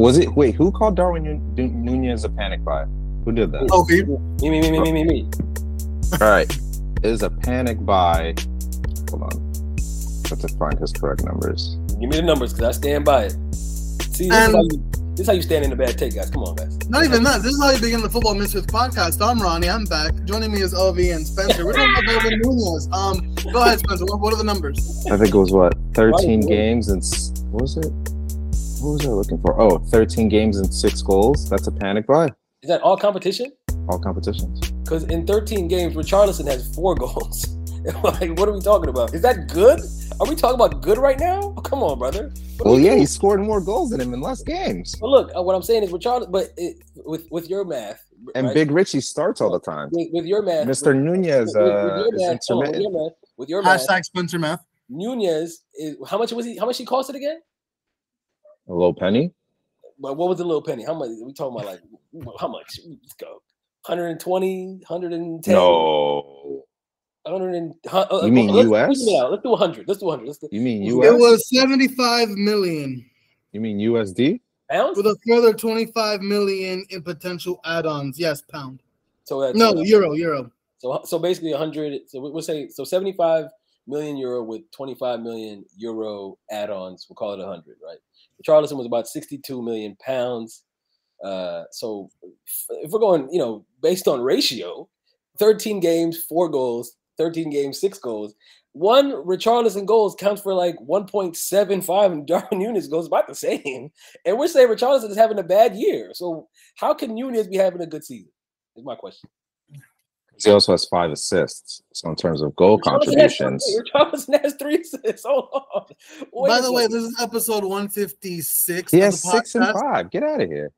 Was it? Wait, who called Darwin Nunez a panic buy? Who did that? Oh, me. All right, it is a panic buy. Hold on, I have to find his correct numbers. Give me the numbers because I stand by it. See, this is how you stand in the bad take, guys. Come on, guys. Not even that. This is how you begin the Football Misfits podcast. I'm Ronnie. I'm back. Joining me is LV and Spencer. We're talking about Darwin Nunez. Go ahead, Spencer. What are the numbers? I think it was what 13 games and what was it? What was I looking for? Oh, 13 games and 6 goals. That's a panic buy. Is that all competition? All competitions. Because in 13 games, Richarlison has 4 goals. Like, what are we talking about? Is that good? Are we talking about good right now? Oh, come on, brother. Well, yeah, he scored more goals than him in less games. Well, look, what I'm saying is Richarlison, but with your math. And right? Big Richie starts all the time. With your math. Mr. Nunez. With your math. Hashtag Spencer math. Nunez, how much was he? How much he cost it again? A little penny? But what was the little penny? How much? We talking about like, how much? Let's go. 120, 110? No. 100. You mean US? Let's do 100. You mean US? It was 75 million. You mean USD? Pounds? With a further 25 million in potential add-ons. Yes, pound. So that's euro. So basically 100. So we'll say 75 million euro with 25 million euro add-ons. We'll call it 100, right? Richarlison was about 62 million pounds. So if we're going, based on ratio, 13 games, 4 goals, 13 games, 6 goals. One Richarlison goals counts for like 1.75 and Darwin Nunez goes about the same. And we're saying Richarlison is having a bad year. So how can Nunez be having a good season? Is my question. He also has 5 assists. So in terms of goal contributions. Richarlison has 3 assists. Hold on. By the way, this is episode 156. He has 6 and 5. Get out of here.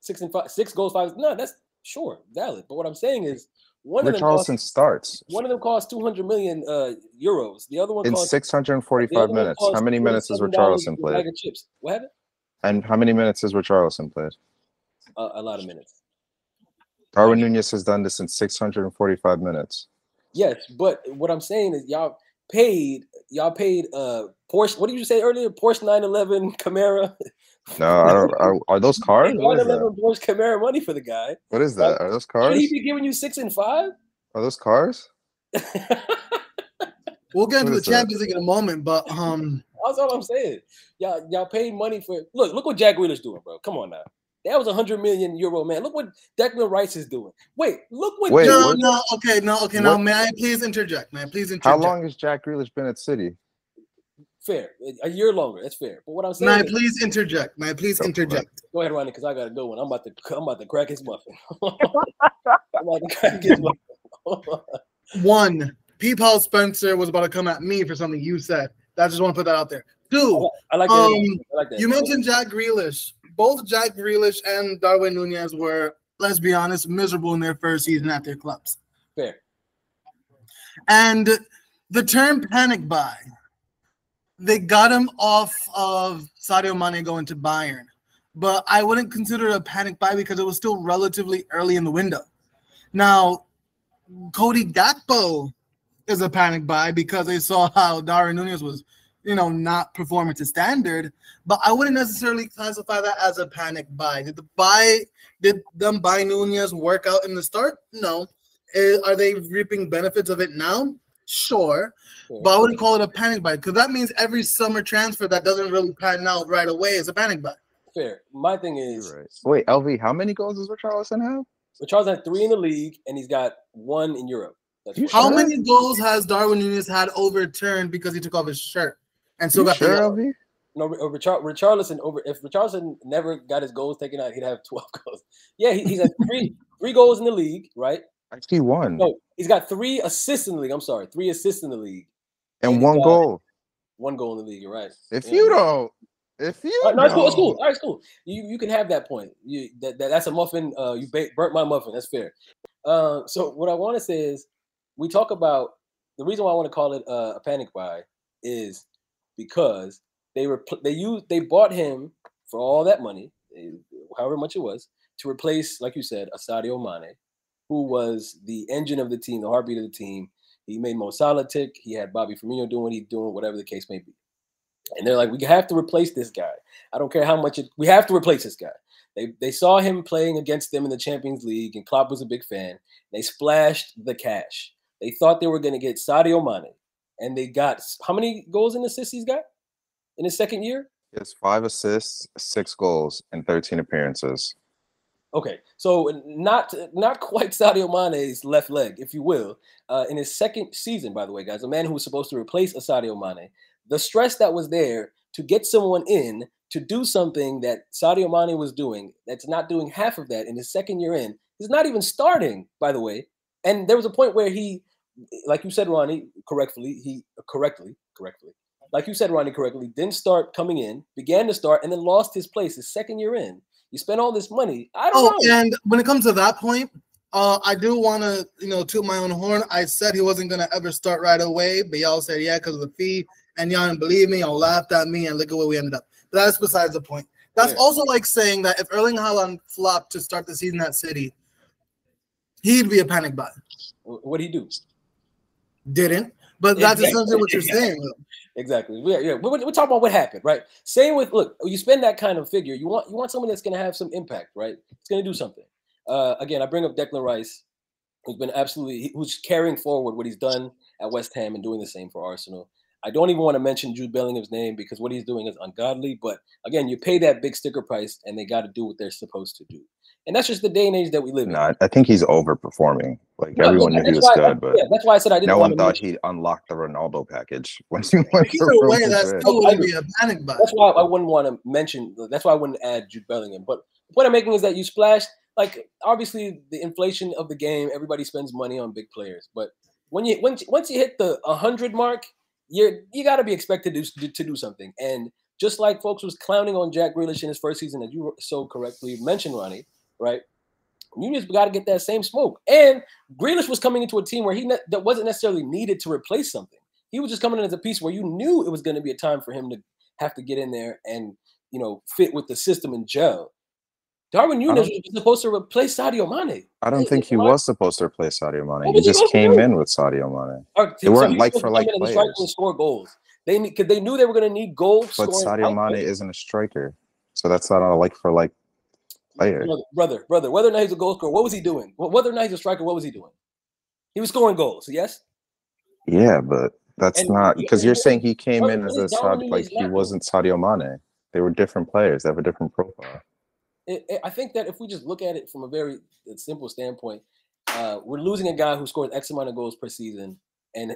6 and 5. 6 goals, 5. No, that's sure. Valid. But what I'm saying is One of them costs 200 million euros. The other one in 645 minutes. How many minutes has Richarlison played? What happened? And how many minutes has Richarlison played? A lot of minutes. Darwin Nunez has done this in 645 minutes. Yes, but what I'm saying is y'all paid Porsche. What did you say earlier? Porsche 911 Camaro. No, I don't. Are those cars? 911 Porsche Camaro money for the guy. What is that? Are those cars? Should he be giving you 6 and 5? Are those cars? We'll get into the Champions League in a moment, but that's all I'm saying. Y'all paid money for. Look what Jack Grealish doing, bro. Come on now. That was 100 million euro, man. Look what Declan Rice is doing. Now, may I please interject, man? Please interject. How long has Jack Grealish been at City? Fair, a year longer. That's fair. But what I'm saying, may I please interject? Go ahead, Ronnie, because I got a good one. I'm about to crack his muffin. One, P-Paul Spencer was about to come at me for something you said. I just want to put that out there. Two, I like that. You mentioned Jack Grealish. Both Jack Grealish and Darwin Nunez were, let's be honest, miserable in their first season at their clubs. Fair. And the term panic buy, they got him off of Sadio Mane going to Bayern. But I wouldn't consider it a panic buy because it was still relatively early in the window. Now, Cody Gakpo is a panic buy because they saw how Darwin Nunez was not performing to standard, but I wouldn't necessarily classify that as a panic buy. Did them buy Nunez work out in the start? No. Are they reaping benefits of it now? Sure. But I wouldn't call it a panic buy because that means every summer transfer that doesn't really pan out right away is a panic buy. Fair. My thing is... Right. Wait, LV, how many goals does Richarlison have? Richarlison had 3 in the league, and he's got 1 in Europe. How many goals has Darwin Nunez had overturned because he took off his shirt? And so got the Richarlison over. If Richarlison never got his goals taken out, he'd have 12 goals. Yeah, he's had three goals in the league, right? Actually, 1. No, he's got 3 assists in the league. I'm sorry, 3 assists in the league, and 1 goal. 1 goal in the league. You're right. It's cool. All right, it's cool. You can have that point. That's a muffin. You burnt my muffin. That's fair. So what I want to say is, we talk about the reason why I want to call it a panic buy is because they bought him for all that money, however much it was, to replace, like you said, Sadio Mane, who was the engine of the team, the heartbeat of the team. He made Mo Salah tick. He had Bobby Firmino doing whatever the case may be. And they're like, we have to replace this guy. I don't care how much it, we have to replace this guy. They saw him playing against them in the Champions League, and Klopp was a big fan. They splashed the cash. They thought they were going to get Sadio Mane, and they got how many goals and assists he's got in his second year? It's 5 assists, 6 goals, and 13 appearances. Okay, so not quite Sadio Mane's left leg, if you will. In his second season, by the way, guys, a man who was supposed to replace a Sadio Mane, the stress that was there to get someone in to do something that Sadio Mane was doing, that's not doing half of that in his second year in, he's not even starting, by the way. And there was a point where he, like you said, Ronnie, correctly, didn't start coming in, began to start, and then lost his place his second year in. You spent all this money. I don't know. And when it comes to that point, I do want to, toot my own horn. I said he wasn't going to ever start right away, but y'all said, yeah, because of the fee. And y'all didn't believe me. Y'all laughed at me, and look at where we ended up. But that's besides the point. That's also like saying that if Erling Haaland flopped to start the season at City, he'd be a panic buy. What'd he do? Didn't. But that's essentially what you're saying. Exactly. We're talking about what happened, right? Same with, look, you spend that kind of figure. You want someone that's going to have some impact, right? It's going to do something. Again, I bring up Declan Rice, who's been absolutely – who's carrying forward what he's done at West Ham and doing the same for Arsenal. I don't even want to mention Jude Bellingham's name because what he's doing is ungodly. But, again, you pay that big sticker price, and they got to do what they're supposed to do. And that's just the day and age that we live in. No, I think he's overperforming. Like, everyone knew he was good, but that's why I said I didn't. No one thought he'd unlock the Ronaldo package once he went for Ronaldo. That's totally a panic buy. That's why I wouldn't want to mention. That's why I wouldn't add Jude Bellingham. But the point I'm making is that you splashed. Like, obviously, the inflation of the game. Everybody spends money on big players, but once you hit the 100 mark, you got to be expected to do something. And just like folks was clowning on Jack Grealish in his first season, as you so correctly mentioned, Ronnie. Right, you just got to get that same smoke. And Grealish was coming into a team where that wasn't necessarily needed to replace something. He was just coming in as a piece where you knew it was going to be a time for him to have to get in there and fit with the system and gel. Darwin Nunez was supposed to replace Sadio Mane. I don't think he was supposed to replace Sadio Mane. He just came in with Sadio Mane. They weren't like for like players. And score goals. They knew they were going to need goals. But Sadio Mane isn't a striker, so that's not a like for like. Brother, whether or not he's a goal scorer, what was he doing? Whether or not he's a striker, what was he doing? He was scoring goals, yes? Yeah, but that's not – because you're saying he came in as a Sadio – like he wasn't Sadio Mane. They were different players. They have a different profile. I think that if we just look at it from a very simple standpoint, we're losing a guy who scores X amount of goals per season, and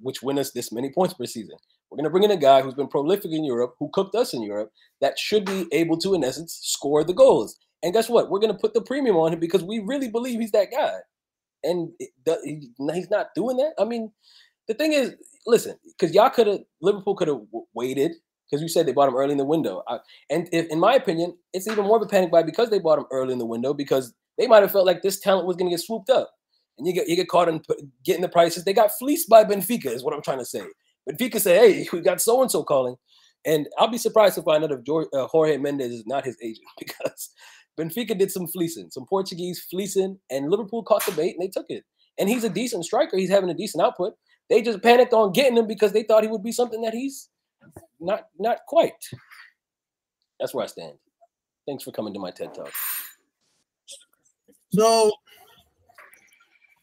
which win us this many points per season. We're going to bring in a guy who's been prolific in Europe, who cooked us in Europe, that should be able to, in essence, score the goals. And guess what? We're going to put the premium on him because we really believe he's that guy. And he's not doing that. I mean, the thing is, listen, because Liverpool could have waited because you said they bought him early in the window. In my opinion, it's even more of a panic buy because they bought him early in the window because they might have felt like this talent was going to get swooped up. And you get caught in getting the prices. They got fleeced by Benfica is what I'm trying to say. Benfica said, hey, we got so-and-so calling. And I'll be surprised to find out if Jorge Mendes is not his agent because Benfica did some fleecing, some Portuguese fleecing, and Liverpool caught the bait and they took it. And he's a decent striker. He's having a decent output. They just panicked on getting him because they thought he would be something that he's not quite. That's where I stand. Thanks for coming to my TED Talk. So...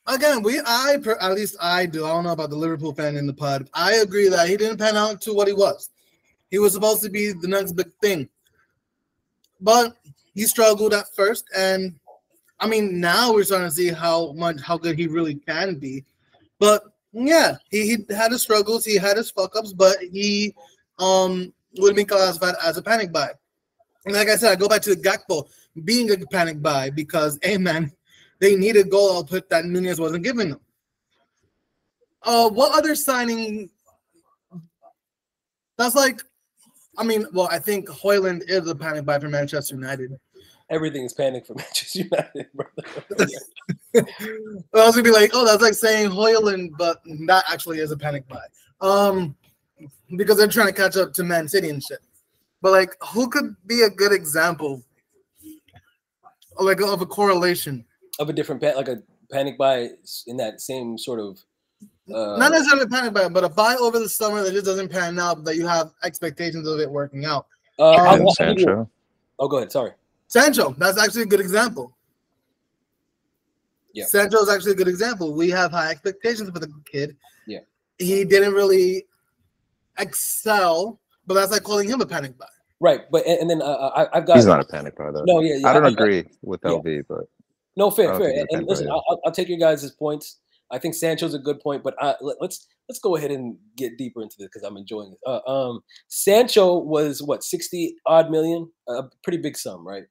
Again, at least I do. I don't know about the Liverpool fan in the pod. I agree that he didn't pan out to what he was. He was supposed to be the next big thing. But he struggled at first. And, I mean, now we're starting to see how good he really can be. But, yeah, he had his struggles. He had his fuck-ups. But he would be classified as a panic buy. And like I said, I go back to Gakpo being a panic buy because, hey, man, they needed goal output that Nunez wasn't giving them. What other signing? That's like, I mean, well, I think Højlund is a panic buy for Manchester United. Everything is panic for Manchester United, brother. I was gonna be like, oh, that's like saying Højlund, but that actually is a panic buy, because they're trying to catch up to Man City and shit. But like, who could be a good example, like of a correlation? Of a different, like a panic buy in that same sort of Not necessarily panic buying, but a buy over the summer that just doesn't pan out, that you have expectations of it working out. Sancho. Oh, go ahead. Sorry. Sancho. That's actually a good example. Yeah. Sancho is actually a good example. We have high expectations for the kid. Yeah. He didn't really excel, but that's like calling him a panic buy. Right, but and then I've got. He's not a panic buy though. No, yeah. I don't agree with LV, but no, fair. And listen, I'll take your guys' points. I think Sancho's a good point, but let's go ahead and get deeper into this because I'm enjoying it. Sancho was what, 60-odd million, a pretty big sum, right?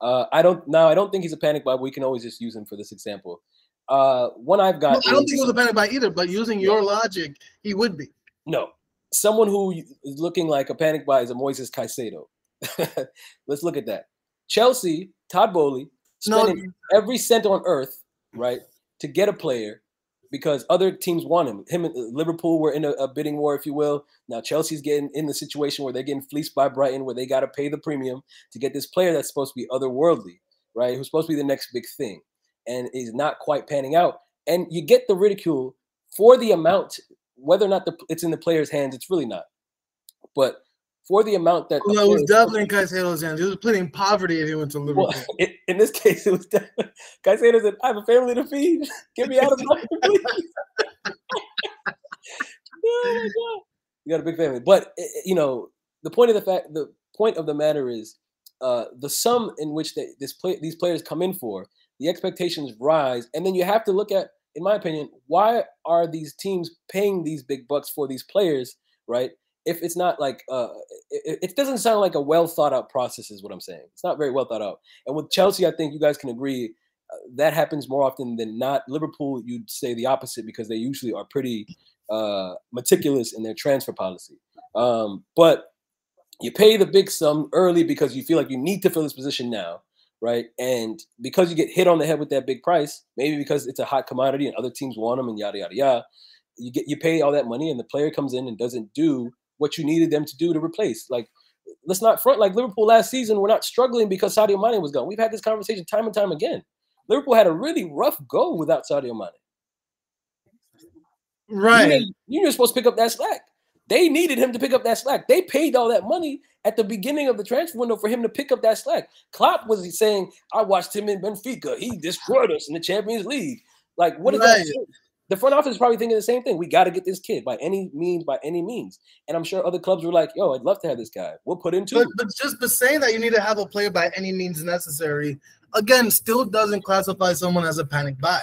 I don't think he's a panic buy, but we can always just use him for this example. One I've got. No, I don't think he was a panic buy either, but using your logic, he would be. No, someone who is looking like a panic buy is a Moises Caicedo. Let's look at that. Chelsea, Todd Boehly, spending every cent on earth, right, to get a player because other teams want him. Him and Liverpool were in a bidding war, if you will. Now Chelsea's getting in the situation where they're getting fleeced by Brighton, where they got to pay the premium to get this player that's supposed to be otherworldly, right, who's supposed to be the next big thing, and is not quite panning out. And you get the ridicule for the amount. Whether or not it's in the player's hands, it's really not. But for the amount that it was definitely in Caicedo's hands. He was putting poverty if he went to Liverpool. Well, in this case, it was definitely Caicedo said, "I have a family to feed. Get me out of the please." You got a big family, but you know the point of the point of the matter is the sum in which these players come in for. The expectations rise, and then you have to look at. In my opinion, why are these teams paying these big bucks for these players, right? If it's not like it doesn't sound like a well thought out process, is what I'm saying. It's not very well thought out. And with Chelsea, I think you guys can agree that happens more often than not. Liverpool, you'd say the opposite because they usually are pretty meticulous in their transfer policy. But you pay the big sum early because you feel like you need to fill this position now. Right, and because you get hit on the head with that big price, maybe because it's a hot commodity and other teams want them and yada yada yada, you pay all that money and the player comes in and doesn't do what you needed them to do to replace. Like, let's not front like Liverpool last season. We're not struggling because Sadio Mane was gone. We've had this conversation time and time again. Liverpool had a really rough go without Sadio Mane. Right, you're supposed to pick up that slack. They needed him to pick up that slack. They paid all that money at the beginning of the transfer window for him to pick up that slack. Klopp was saying, I watched him in Benfica. He destroyed us in the Champions League. Like, what is that? The front office is probably thinking the same thing. We got to get this kid by any means, And I'm sure other clubs were like, yo, I'd love to have this guy. We'll put into it. But just saying that you need to have a player by any means necessary, again, still doesn't classify someone as a panic buy.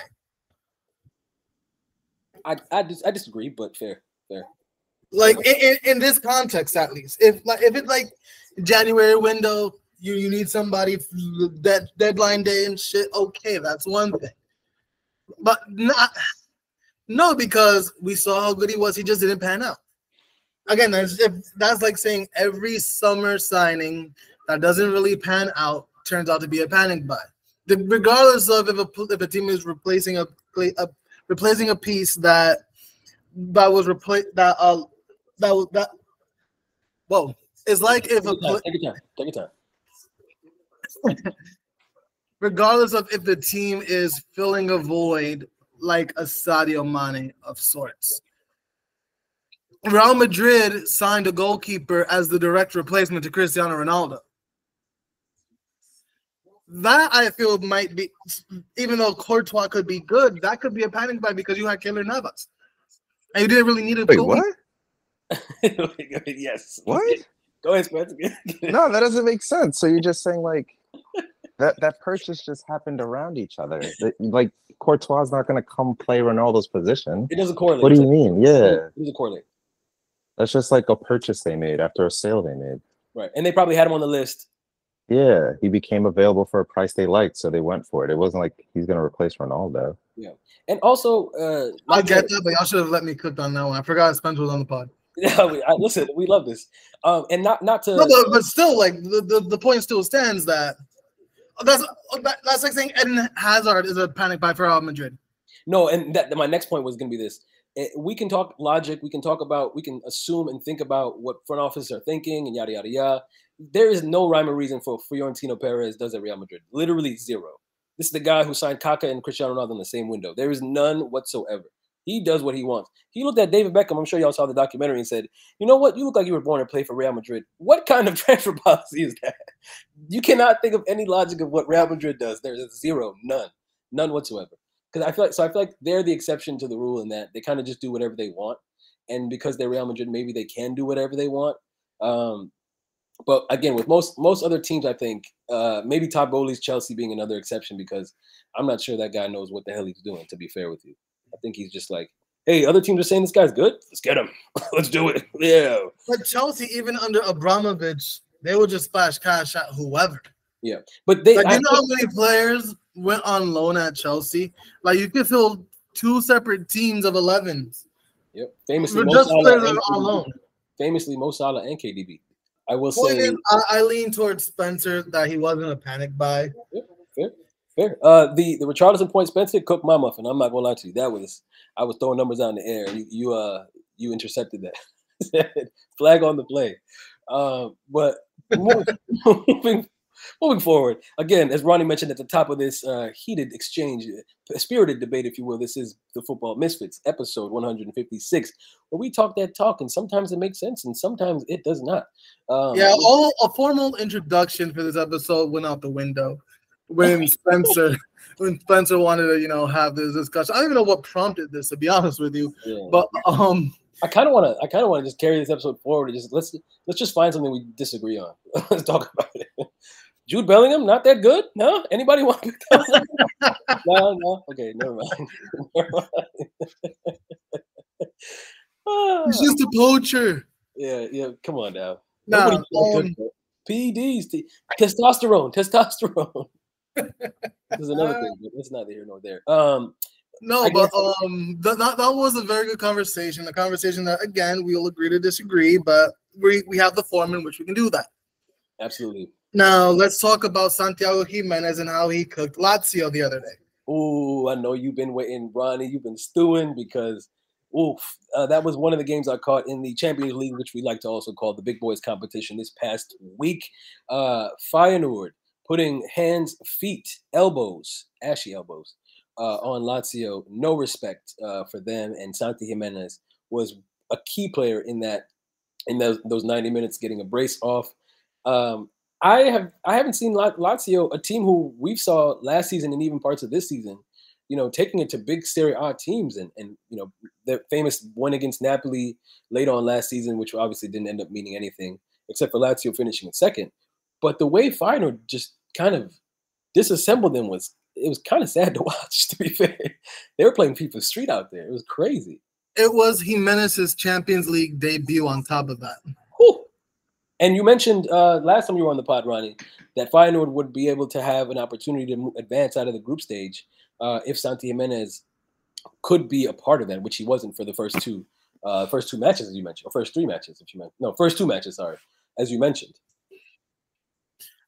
I disagree, but fair. Like in this context, at least, if it's like January window, you need somebody that deadline day and shit. Okay, that's one thing, but no, because we saw how good he was. He just didn't pan out. Again, that's like saying every summer signing that doesn't really pan out turns out to be a panic buy, regardless of if a team is replacing a piece that was replaced. Whoa! It's like if Take your time. Regardless of if the team is filling a void, like a Sadio Mane of sorts. Real Madrid signed a goalkeeper as the direct replacement to Cristiano Ronaldo. That I feel might be, even though Courtois could be good, that could be a panic buy because you had Keylor Navas. And you didn't really need a goalie. What? Yes. What? Go ahead, Spence. No, that doesn't make sense. So you're just saying like that purchase just happened around each other. Like Courtois is not going to come play Ronaldo's position. It doesn't correlate. What do you mean? Yeah, it doesn't correlate. That's just like a purchase they made after a sale they made. Right, and they probably had him on the list. Yeah, he became available for a price they liked, so they went for it. It wasn't like he's going to replace Ronaldo. Yeah, and also... I get that, but y'all should have let me cook on that one. I forgot Spence was on the pod. Yeah, listen, we love this. And not to... No, but still, like, the point still stands that... That's like saying Eden Hazard is a panic buy for Real Madrid. No, and my next point was going to be this. We can talk logic. We can assume and think about what front offices are thinking and yada, yada, yada. There is no rhyme or reason for Florentino Perez does at Real Madrid. Literally zero. This is the guy who signed Kaká and Cristiano Ronaldo in the same window. There is none whatsoever. He does what he wants. He looked at David Beckham, I'm sure y'all saw the documentary, and said, you know what? You look like you were born to play for Real Madrid. What kind of transfer policy is that? You cannot think of any logic of what Real Madrid does. There's zero, none whatsoever. Because I feel like they're the exception to the rule in that they kind of just do whatever they want. And because they're Real Madrid, maybe they can do whatever they want. But again, with most other teams, I think maybe Todd Boehly's Chelsea being another exception, because I'm not sure that guy knows what the hell he's doing, to be fair with you. I think he's just like, hey, other teams are saying this guy's good. Let's get him. Let's do it. Yeah. But Chelsea, even under Abramovich, they would just splash cash at whoever. Yeah. But they like, you know how many players went on loan at Chelsea? Like, you could fill two separate teams of 11s. Yep. Famously, Mo Salah and KDB. I will say, I lean towards Spencer that he wasn't a panic buy. Fair. The Richarlison point, Spencer cooked my muffin. I'm not gonna lie to you. That was, I was throwing numbers out in the air. You intercepted that. Flag on the play. But moving forward, again, as Ronnie mentioned at the top of this heated exchange, spirited debate, if you will, this is the Football Misfits, episode 156, where we talk that talk, and sometimes it makes sense, and sometimes it does not. A formal introduction for this episode went out the window when Spencer wanted to, have this discussion. I don't even know what prompted this, to be honest with you, yeah. But I kind of want to just carry this episode forward. And just let's just find something we disagree on. Let's talk about it. Jude Bellingham, not that good? No? Anybody want to No. Okay, never mind. He's just a poacher. Yeah. Come on now. Nah, PEDs, testosterone. There's another thing, but it's neither here nor there. That was a very good conversation. A conversation that, again, we all agree to disagree, but we have the form in which we can do that. Absolutely. Now, let's talk about Santiago Jimenez and how he cooked Lazio the other day. Ooh, I know you've been waiting, Ronnie. You've been stewing because, that was one of the games I caught in the Champions League, which we like to also call the Big Boys competition this past week. Feyenoord putting hands, feet, elbows, ashy elbows, on Lazio. No respect for them, and Santi Jimenez was a key player in that, in those 90 minutes, getting a brace off. I haven't seen Lazio, a team who we saw last season and even parts of this season, taking it to big Serie A teams, and their famous one against Napoli late on last season, which obviously didn't end up meaning anything except for Lazio finishing in second. But the way Feyenoord just kind of disassembled them was kind of sad to watch, to be fair. They were playing FIFA Street out there. It was crazy. It was Jimenez's Champions League debut on top of that. Whew. And you mentioned last time you were on the pod, Ronnie, that Feyenoord would be able to have an opportunity to advance out of the group stage if Santi Jimenez could be a part of that, which he wasn't for the first two matches, as you mentioned, or first three matches, if you meant. No, first two matches, sorry, as you mentioned.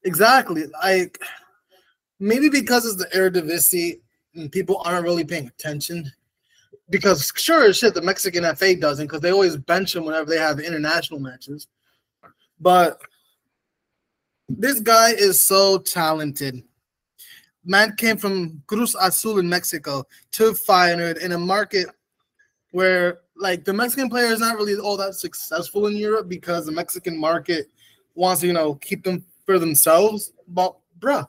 Exactly. Like, maybe because it's the Eredivisie and people aren't really paying attention. Because sure as shit, the Mexican FA doesn't, because they always bench him whenever they have international matches. But this guy is so talented. Man came from Cruz Azul in Mexico to Feyenoord in a market where, like, the Mexican player is not really all that successful in Europe because the Mexican market wants to, keep them for themselves. But, bruh,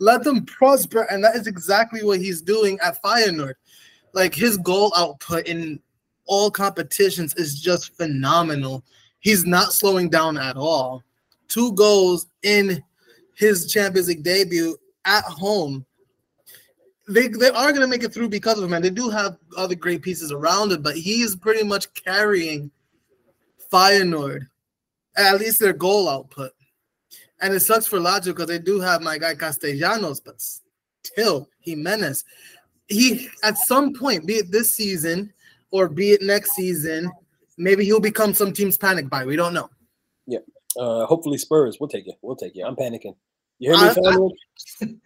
let them prosper, and that is exactly what he's doing at Feyenoord. Like, his goal output in all competitions is just phenomenal. He's not slowing down at all. 2 goals in his Champions League debut at home. They are going to make it through because of him, and they do have other great pieces around him, but he is pretty much carrying Feyenoord, at least their goal output. And it sucks for Lazio because they do have my guy Castellanos, but still, Jimenez. He, at some point, be it this season or be it next season, maybe he'll become some team's panic buy. We don't know. Yeah. Hopefully Spurs. We'll take you. I'm panicking. You hear me?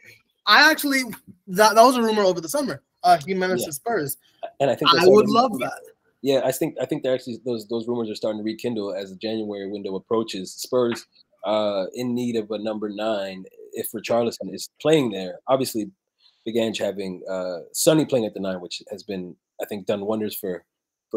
I actually, that was a rumor over the summer. Jimenez to Spurs. And I think I would love that. Yeah, I think they're actually those rumors are starting to rekindle as the January window approaches. Spurs in need of a number 9 if Richarlison is playing there. Obviously, Beganja having Sonny playing at the 9, which has been I think, done wonders for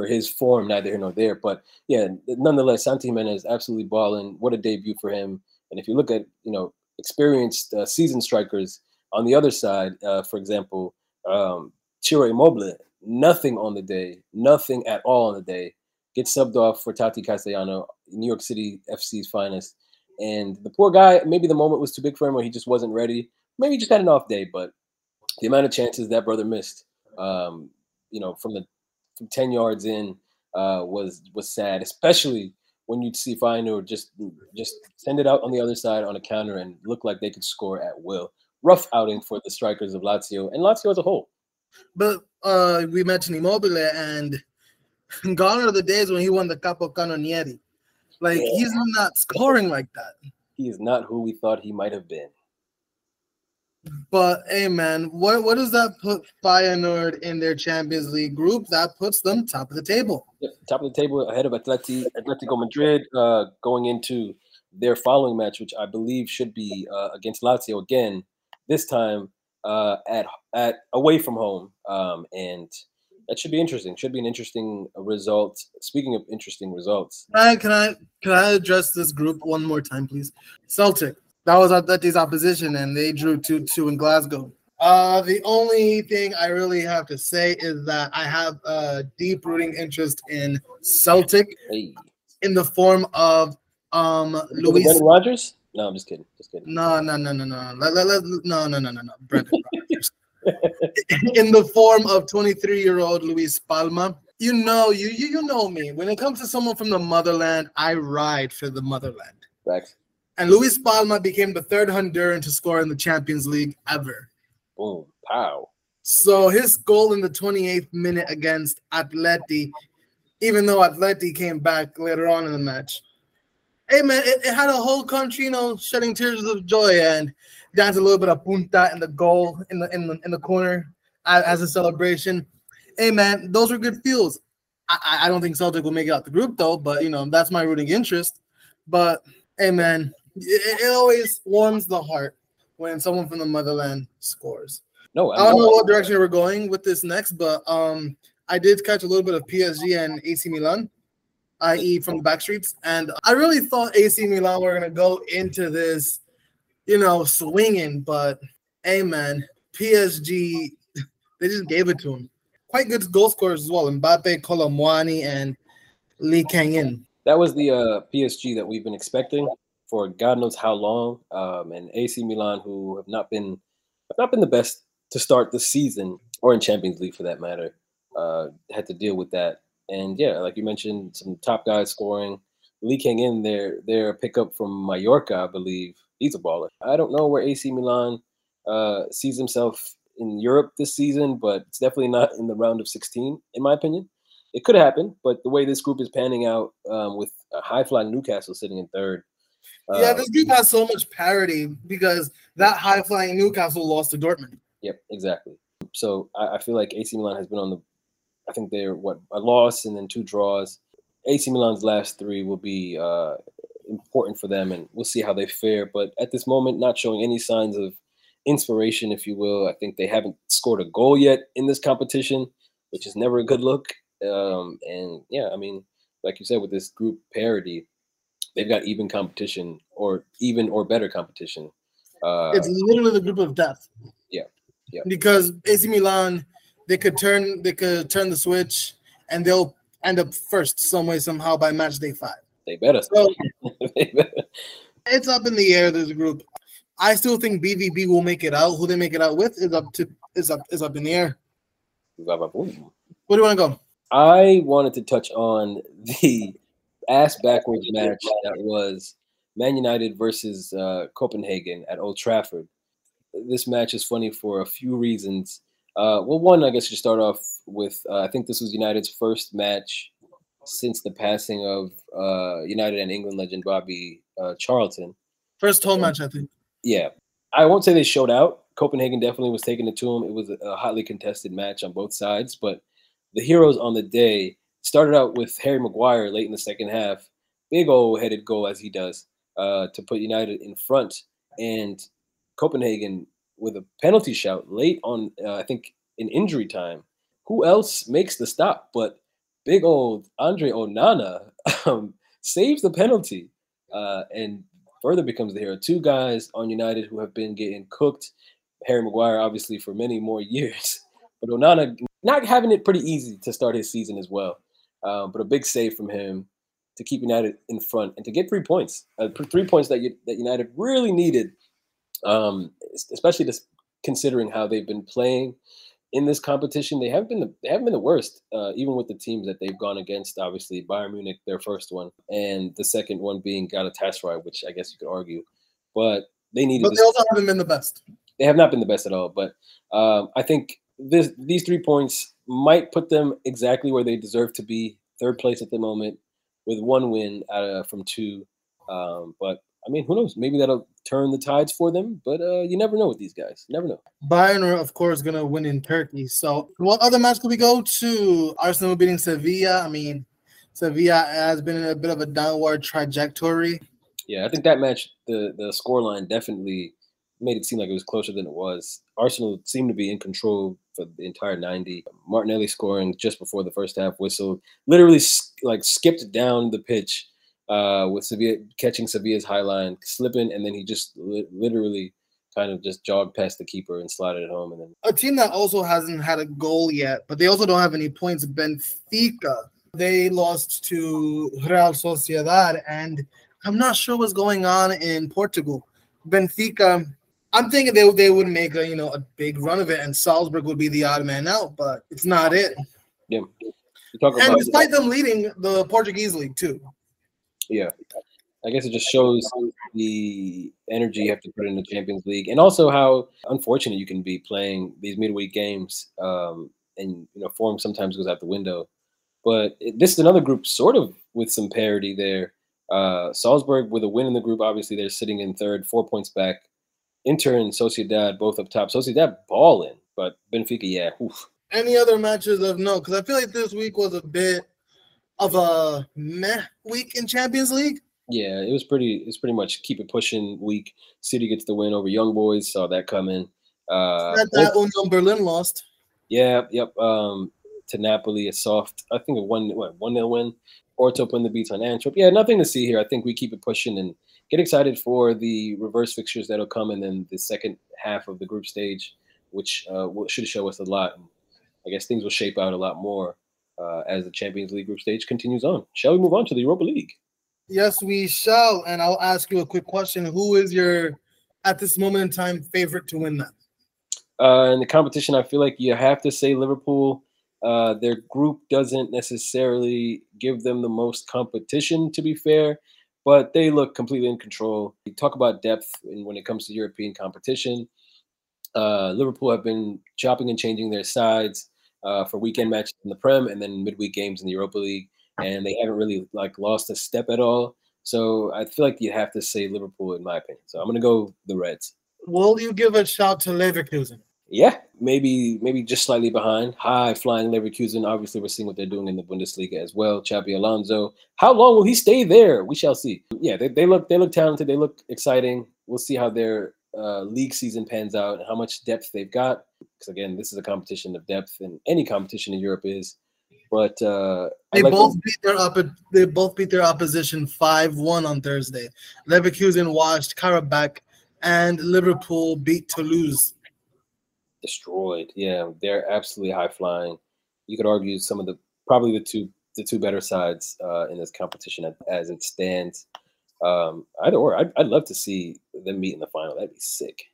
his form, neither here nor there. But yeah, nonetheless, Santi Jimenez absolutely balling. What a debut for him. And if you look at, you know, experienced seasoned strikers on the other side, for example, Ciro Immobile, nothing on the day, nothing at all on the day. Gets subbed off for Tati Castellanos, New York City FC's finest. And the poor guy, maybe the moment was too big for him or he just wasn't ready. Maybe he just had an off day, but the amount of chances that brother missed, you know, from 10 yards in was sad, especially when you'd see Feyenoord just send it out on the other side on a counter and look like they could score at will. Rough outing for the strikers of Lazio and Lazio as a whole. But we mentioned Immobile, and gone are the days when he won the Capo Canonieri. Like, yeah. He's not scoring like that. He is not who we thought he might have been. But, hey, man, what does that put Feyenoord in their Champions League group? That puts them top of the table. Yeah, top of the table ahead of Atletico Madrid going into their following match, which I believe should be against Lazio again, this time at away from home. And that should be interesting. Should be an interesting result. Speaking of interesting results. Can I address this group one more time, please? Celtic. That was Atleti's opposition, and they drew 2-2 in Glasgow. The only thing I really have to say is that I have a deep-rooting interest in Celtic in the form of Luis. Brendan Rodgers? No, I'm just kidding. No. Brendan Rodgers. In the form of 23-year-old Luis Palma. You know, you know me. When it comes to someone from the motherland, I ride for the motherland. Facts. And Luis Palma became the third Honduran to score in the Champions League ever. Oh, wow. So his goal in the 28th minute against Atleti, even though Atleti came back later on in the match, hey, man, it had a whole country, you know, shedding tears of joy and danced a little bit of punta in the goal in the corner as a celebration. Hey, man, those were good feels. I don't think Celtic will make it out the group, though, but, you know, that's my rooting interest. But, hey, man. It always warms the heart when someone from the motherland scores. No, I don't know what direction we're going with this next, but I did catch a little bit of PSG and AC Milan, i.e. from the back streets. And I really thought AC Milan were going to go into this, you know, swinging. But, hey, man, PSG, they just gave it to him. Quite good goal scorers as well. Mbappe, Colomwani, and Lee Kang-In. That was the PSG that we've been expecting for God knows how long, and AC Milan, who have not been the best to start the season, or in Champions League for that matter, had to deal with that. And yeah, like you mentioned, some top guys scoring. Lee Kang-in, their pickup from Mallorca, I believe. He's a baller. I don't know where AC Milan sees himself in Europe this season, but it's definitely not in the round of 16, in my opinion. It could happen, but the way this group is panning out, with a high-flying Newcastle sitting in third, yeah, this group has so much parity because that high-flying Newcastle lost to Dortmund. Yep, exactly. So I feel like AC Milan has been on the – I think they're, a loss and then two draws. AC Milan's last three will be important for them, and we'll see how they fare. But at this moment, not showing any signs of inspiration, if you will. I think they haven't scored a goal yet in this competition, which is never a good look. And, yeah, I mean, like you said, with this group parity – they've got even competition or even or better competition. It's literally the group of death. Yeah. Because AC Milan, they could turn the switch and they'll end up first some way, somehow by match day 5. They better. So, it's up in the air, this group. I still think BVB will make it out. Who they make it out with is up in the air. Where do you want to go? I wanted to touch on the ass-backwards match that was Man United versus Copenhagen at Old Trafford. This match is funny for a few reasons. Well, one, I guess you start off with, I think this was United's first match since the passing of United and England legend Bobby Charlton. First home match, I think. Yeah. I won't say they showed out. Copenhagen definitely was taking it to them. It was a hotly contested match on both sides, but the heroes on the day started out with Harry Maguire late in the second half. Big old-headed goal, as he does, to put United in front. And Copenhagen with a penalty shout late on, I think, in injury time. who else makes the stop but big old Andre Onana saves the penalty and further becomes the hero. Two guys on United who have been getting cooked. Harry Maguire, obviously, for many more years. But Onana not having it pretty easy to start his season as well. But a big save from him to keep United in front and to get 3 points. 3 points that United really needed, especially just considering how they've been playing in this competition. They haven't been the worst, even with the teams that they've gone against, obviously. Bayern Munich, their first one, and the second one being Galatasaray, which I guess you could argue. But they needed. But they also haven't been the best. They have not been the best at all. But I think these 3 points might put them exactly where they deserve to be, third place at the moment, with one win from two. But, I mean, who knows? Maybe that'll turn the tides for them. But you never know with these guys. You never know. Bayern are, of course, going to win in Turkey. So what other match could we go to? Arsenal beating Sevilla. I mean, Sevilla has been in a bit of a downward trajectory. Yeah, I think that match, the scoreline definitely – made it seem like it was closer than it was. Arsenal seemed to be in control for the entire 90. Martinelli scoring just before the first half whistle, literally skipped down the pitch with Sevilla, catching Sevilla's high line, slipping, and then he just literally kind of just jogged past the keeper and slotted it home. And then a team that also hasn't had a goal yet, but they also don't have any points, Benfica. They lost to Real Sociedad, and I'm not sure what's going on in Portugal. Benfica, I'm thinking they would make a big run of it, and Salzburg would be the odd man out, but it's not it. Yeah. And despite them leading the Portuguese league too. Yeah, I guess it just shows the energy you have to put in the Champions League, and also how unfortunate you can be playing these midweek games, and form sometimes goes out the window. But this is another group sort of with some parity there. Salzburg with a win in the group, obviously they're sitting in third, 4 points back. Inter and Sociedad both up top. Sociedad balling, but Benfica, yeah. Oof. Any other matches of note? Because I feel like this week was a bit of a meh week in Champions League. Yeah, it was pretty much keep it pushing week. City gets the win over Young Boys, saw that coming. Berlin lost. Yeah, yep. To Napoli, a soft, I think a 1-0 win. Orto putting the beats on Antwerp. Yeah, nothing to see here. I think we keep it pushing and get excited for the reverse fixtures that'll come, and then the second half of the group stage, which should show us a lot. And I guess things will shape out a lot more as the Champions League group stage continues on. Shall we move on to the Europa League? Yes, we shall. And I'll ask you a quick question. Who is your, at this moment in time, favorite to win that? In the competition, I feel like you have to say Liverpool. Their group doesn't necessarily give them the most competition, to be fair, but they look completely in control. You talk about depth when it comes to European competition. Liverpool have been chopping and changing their sides for weekend matches in the Prem and then midweek games in the Europa League, and they haven't really lost a step at all. So I feel like you have to say Liverpool, in my opinion. So I'm going to go the Reds. Will you give a shout to Leverkusen? Yeah, maybe just slightly behind. High-flying Leverkusen. Obviously, we're seeing what they're doing in the Bundesliga as well. Xabi Alonso. How long will he stay there? We shall see. Yeah, they look talented. They look exciting. We'll see how their league season pans out and how much depth they've got. Because, again, this is a competition of depth, and any competition in Europe is. But they both beat their opposition 5-1 on Thursday. Leverkusen washed Karabakh, and Liverpool beat Toulouse. Destroyed. Yeah, they're absolutely high flying. You could argue some of the two better sides in this competition as it stands. Either or, I'd love to see them meet in the final. That'd be sick.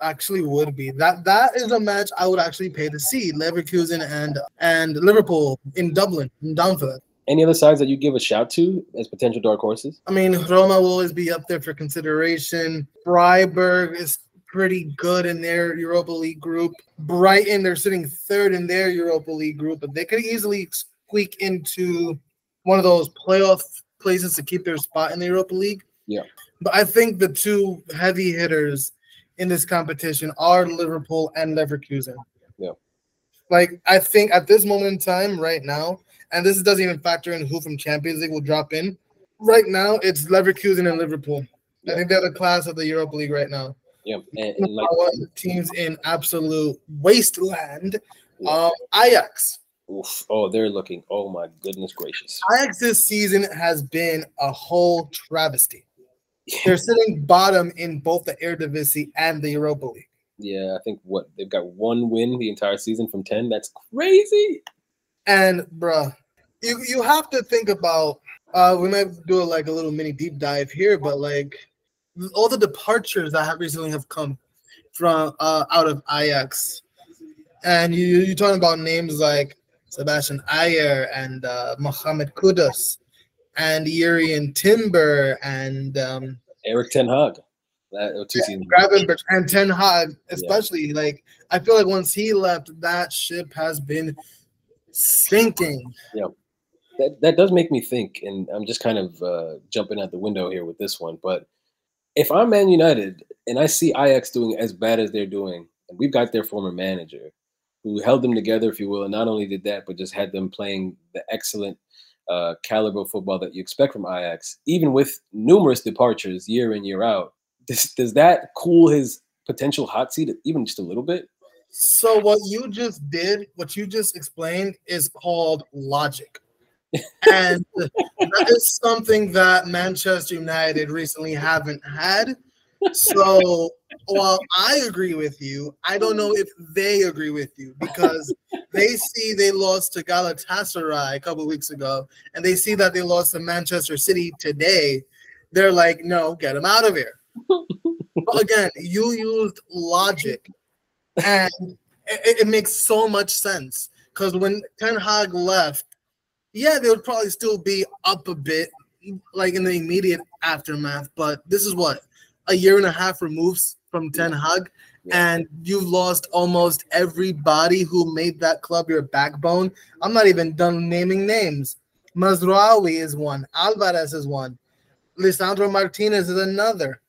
Actually, would be that is a match I would actually pay to see. Leverkusen and Liverpool in Dublin. I'm down for that. Any other sides that you give a shout to as potential dark horses? I mean, Roma will always be up there for consideration. Freiburg is pretty good in their Europa League group. Brighton, they're sitting third in their Europa League group, but they could easily squeak into one of those playoff places to keep their spot in the Europa League. Yeah. But I think the two heavy hitters in this competition are Liverpool and Leverkusen. Yeah. I think at this moment in time, right now, and this doesn't even factor in who from Champions League will drop in, right now it's Leverkusen and Liverpool. Yeah. I think they're the class of the Europa League right now. Yeah, and teams in absolute wasteland Ajax. Oof. Oh, they're looking. Oh, my goodness gracious. Ajax this season has been a whole travesty. Yeah. They're sitting bottom in both the Eredivisie and the Europa League. Yeah, I think what they've got one win the entire season from 10. That's crazy. And, bruh, you have to think about we might do like a little mini deep dive here, but like all the departures that have recently have come from out of Ajax. And you're talking about names like Sebastian Ayer and Mohamed Kudus and Yurian Timber and Erik Ten Hag. And Ten Hag, especially, like I feel like once he left, that ship has been sinking. Yeah, that does make me think, and I'm just kind of jumping out the window here with this one. But if I'm Man United and I see Ajax doing as bad as they're doing, and we've got their former manager who held them together, if you will, and not only did that, but just had them playing the excellent caliber of football that you expect from Ajax, even with numerous departures year in, year out. Does that cool his potential hot seat even just a little bit? So what you just explained is called logic. And that is something that Manchester United recently haven't had. So while I agree with you, I don't know if they agree with you, because they lost to Galatasaray a couple of weeks ago, and they see that they lost to Manchester City today. They're like, no, get them out of here. But again, you used logic, and it makes so much sense, because when Ten Hag left, yeah, they would probably still be up a bit, like in the immediate aftermath, but this is what, a year and a half removed from Ten Hag, and you've lost almost everybody who made that club your backbone. I'm not even done naming names. Mazraoui is one. Alvarez is one. Lisandro Martinez is another.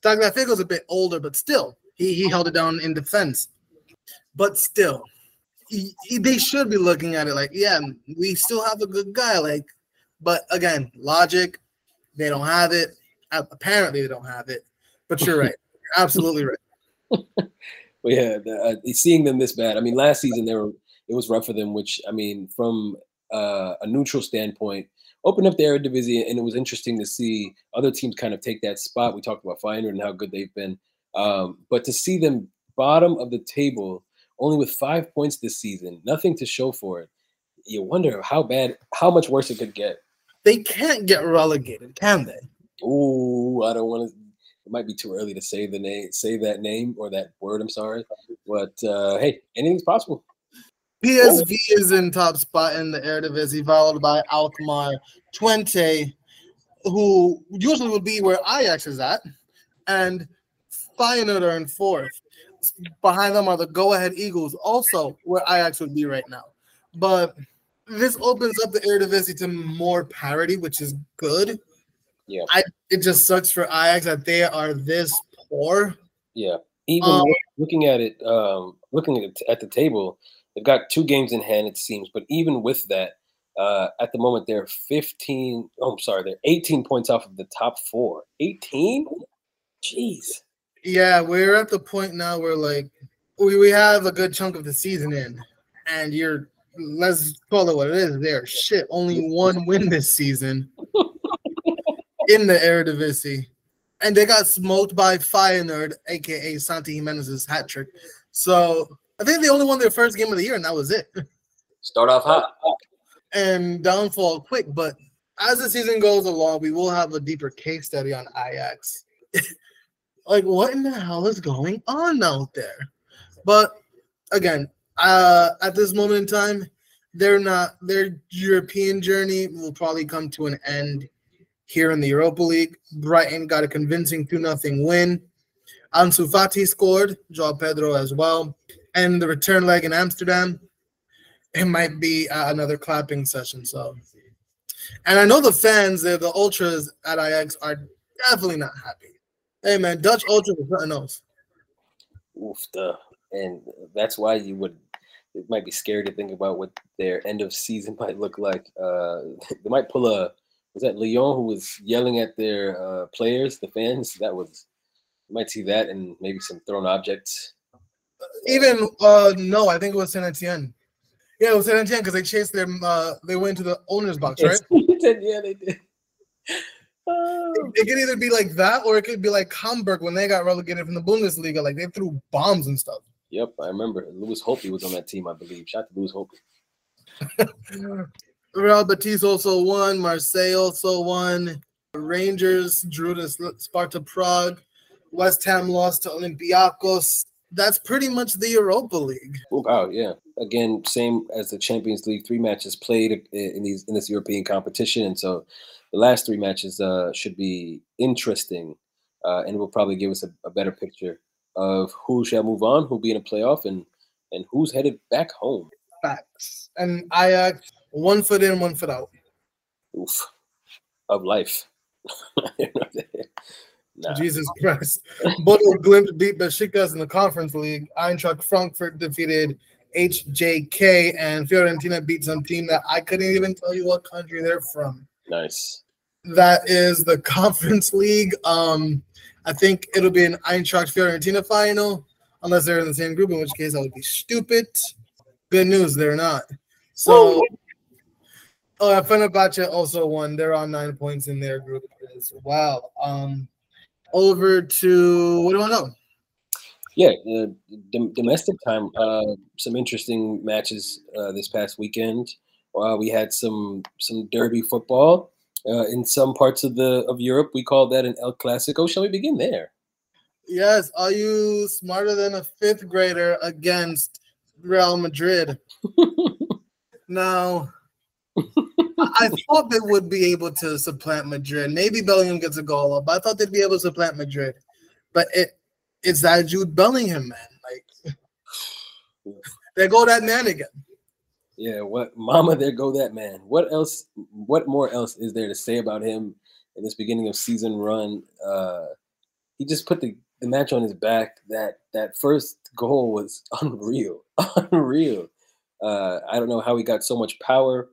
Tagliafico's a bit older, but still, he held it down in defense. But still, they should be looking at it like, yeah, we still have a good guy. Like, but again, logic, they don't have it. Apparently, they don't have it. But you're right. You're absolutely right. Well, yeah, seeing them this bad. I mean, last season it was rough for them, which, I mean, from a neutral standpoint, opened up the Eredivisie, and it was interesting to see other teams kind of take that spot. We talked about Feyenoord and how good they've been. But to see them bottom of the table, only with 5 points this season, nothing to show for it, you wonder how much worse it could get. They can't get relegated, can they? Ooh, I don't want to. It might be too early to say that name or that word, I'm sorry. But, hey, anything's possible. PSV is in top spot in the Eredivisie, followed by Alkmaar, Twente, who usually would be where Ajax is at, and Feyenoord are in fourth. Behind them are the Go Ahead Eagles, also where Ajax would be right now. But this opens up the Eredivisie to more parity, which is good. Yeah, it just sucks for Ajax that they are this poor. Yeah, even looking at the table. They've got two games in hand, it seems, but even with that, at the moment they're 18 points off of the top four. 18? Jeez. Yeah, we're at the point now where like we have a good chunk of the season in, and let's call it what it is. They're shit. Only one win this season in the Eredivisie, and they got smoked by Feyenoord, aka Santi Jimenez's hat trick. So. I think they only won their first game of the year, and that was it. Start off hot. And downfall quick, but as the season goes along, we will have a deeper case study on Ajax. Like, what in the hell is going on out there? But, again, at this moment in time, their European journey will probably come to an end here in the Europa League. Brighton got a convincing 2-0 win. Ansu Fati scored, Joao Pedro as well. And the return leg in Amsterdam, it might be another clapping session. So, and I know the fans, the ultras at Ajax are definitely not happy. Hey man, Dutch ultras is nothing else. Oof, and that's why it might be scary to think about what their end of season might look like. They might pull was that Lyon who was yelling at their players, the fans? You might see that, and maybe some thrown objects. Even no, I think it was Saint Etienne. Yeah, it was Saint Etienne because they chased them. They went to the owner's box, right? Yeah, they did. It could either be like that, or it could be like Hamburg when they got relegated from the Bundesliga. Like they threw bombs and stuff. Yep, I remember. Luis Hoppe was on that team, I believe. Shout out to Luis Hoppe. Real Betis also won. Marseille also won. Rangers drew to Sparta Prague. West Ham lost to Olympiacos. That's pretty much the Europa League. Oh, yeah. Again, same as the Champions League. 3 matches played in this European competition. And so the last 3 matches should be interesting and will probably give us a better picture of who shall move on, who'll be in a playoff, and who's headed back home. Facts. And Ajax, one foot in, one foot out. Oof. Of life. Nah. Jesus Christ. Bodo Glimt beat Besiktas in the Conference League. Eintracht Frankfurt defeated HJK, and Fiorentina beat some team that I couldn't even tell you what country they're from. Nice. That is the Conference League. I think it'll be an Eintracht-Fiorentina final, unless they're in the same group, in which case I would be stupid. Good news, they're not. So, Fenerbahce also won. They're on 9 points in their group as well. Over to, what do I know? Yeah, domestic time. Some interesting matches this past weekend. We had some derby football in some parts of Europe. We call that an El Clasico. Shall we begin there? Yes. Are you smarter than a 5th grader against Real Madrid? Now, I thought they would be able to supplant Madrid. Maybe Bellingham gets a goal up. I thought they'd be able to supplant Madrid, but it's that Jude Bellingham, man. Like there go that man again. Yeah, what mama? There go that man. What else? What more else is there to say about him in this beginning of season run? He just put the match on his back. That first goal was unreal, unreal. I don't know how he got so much power.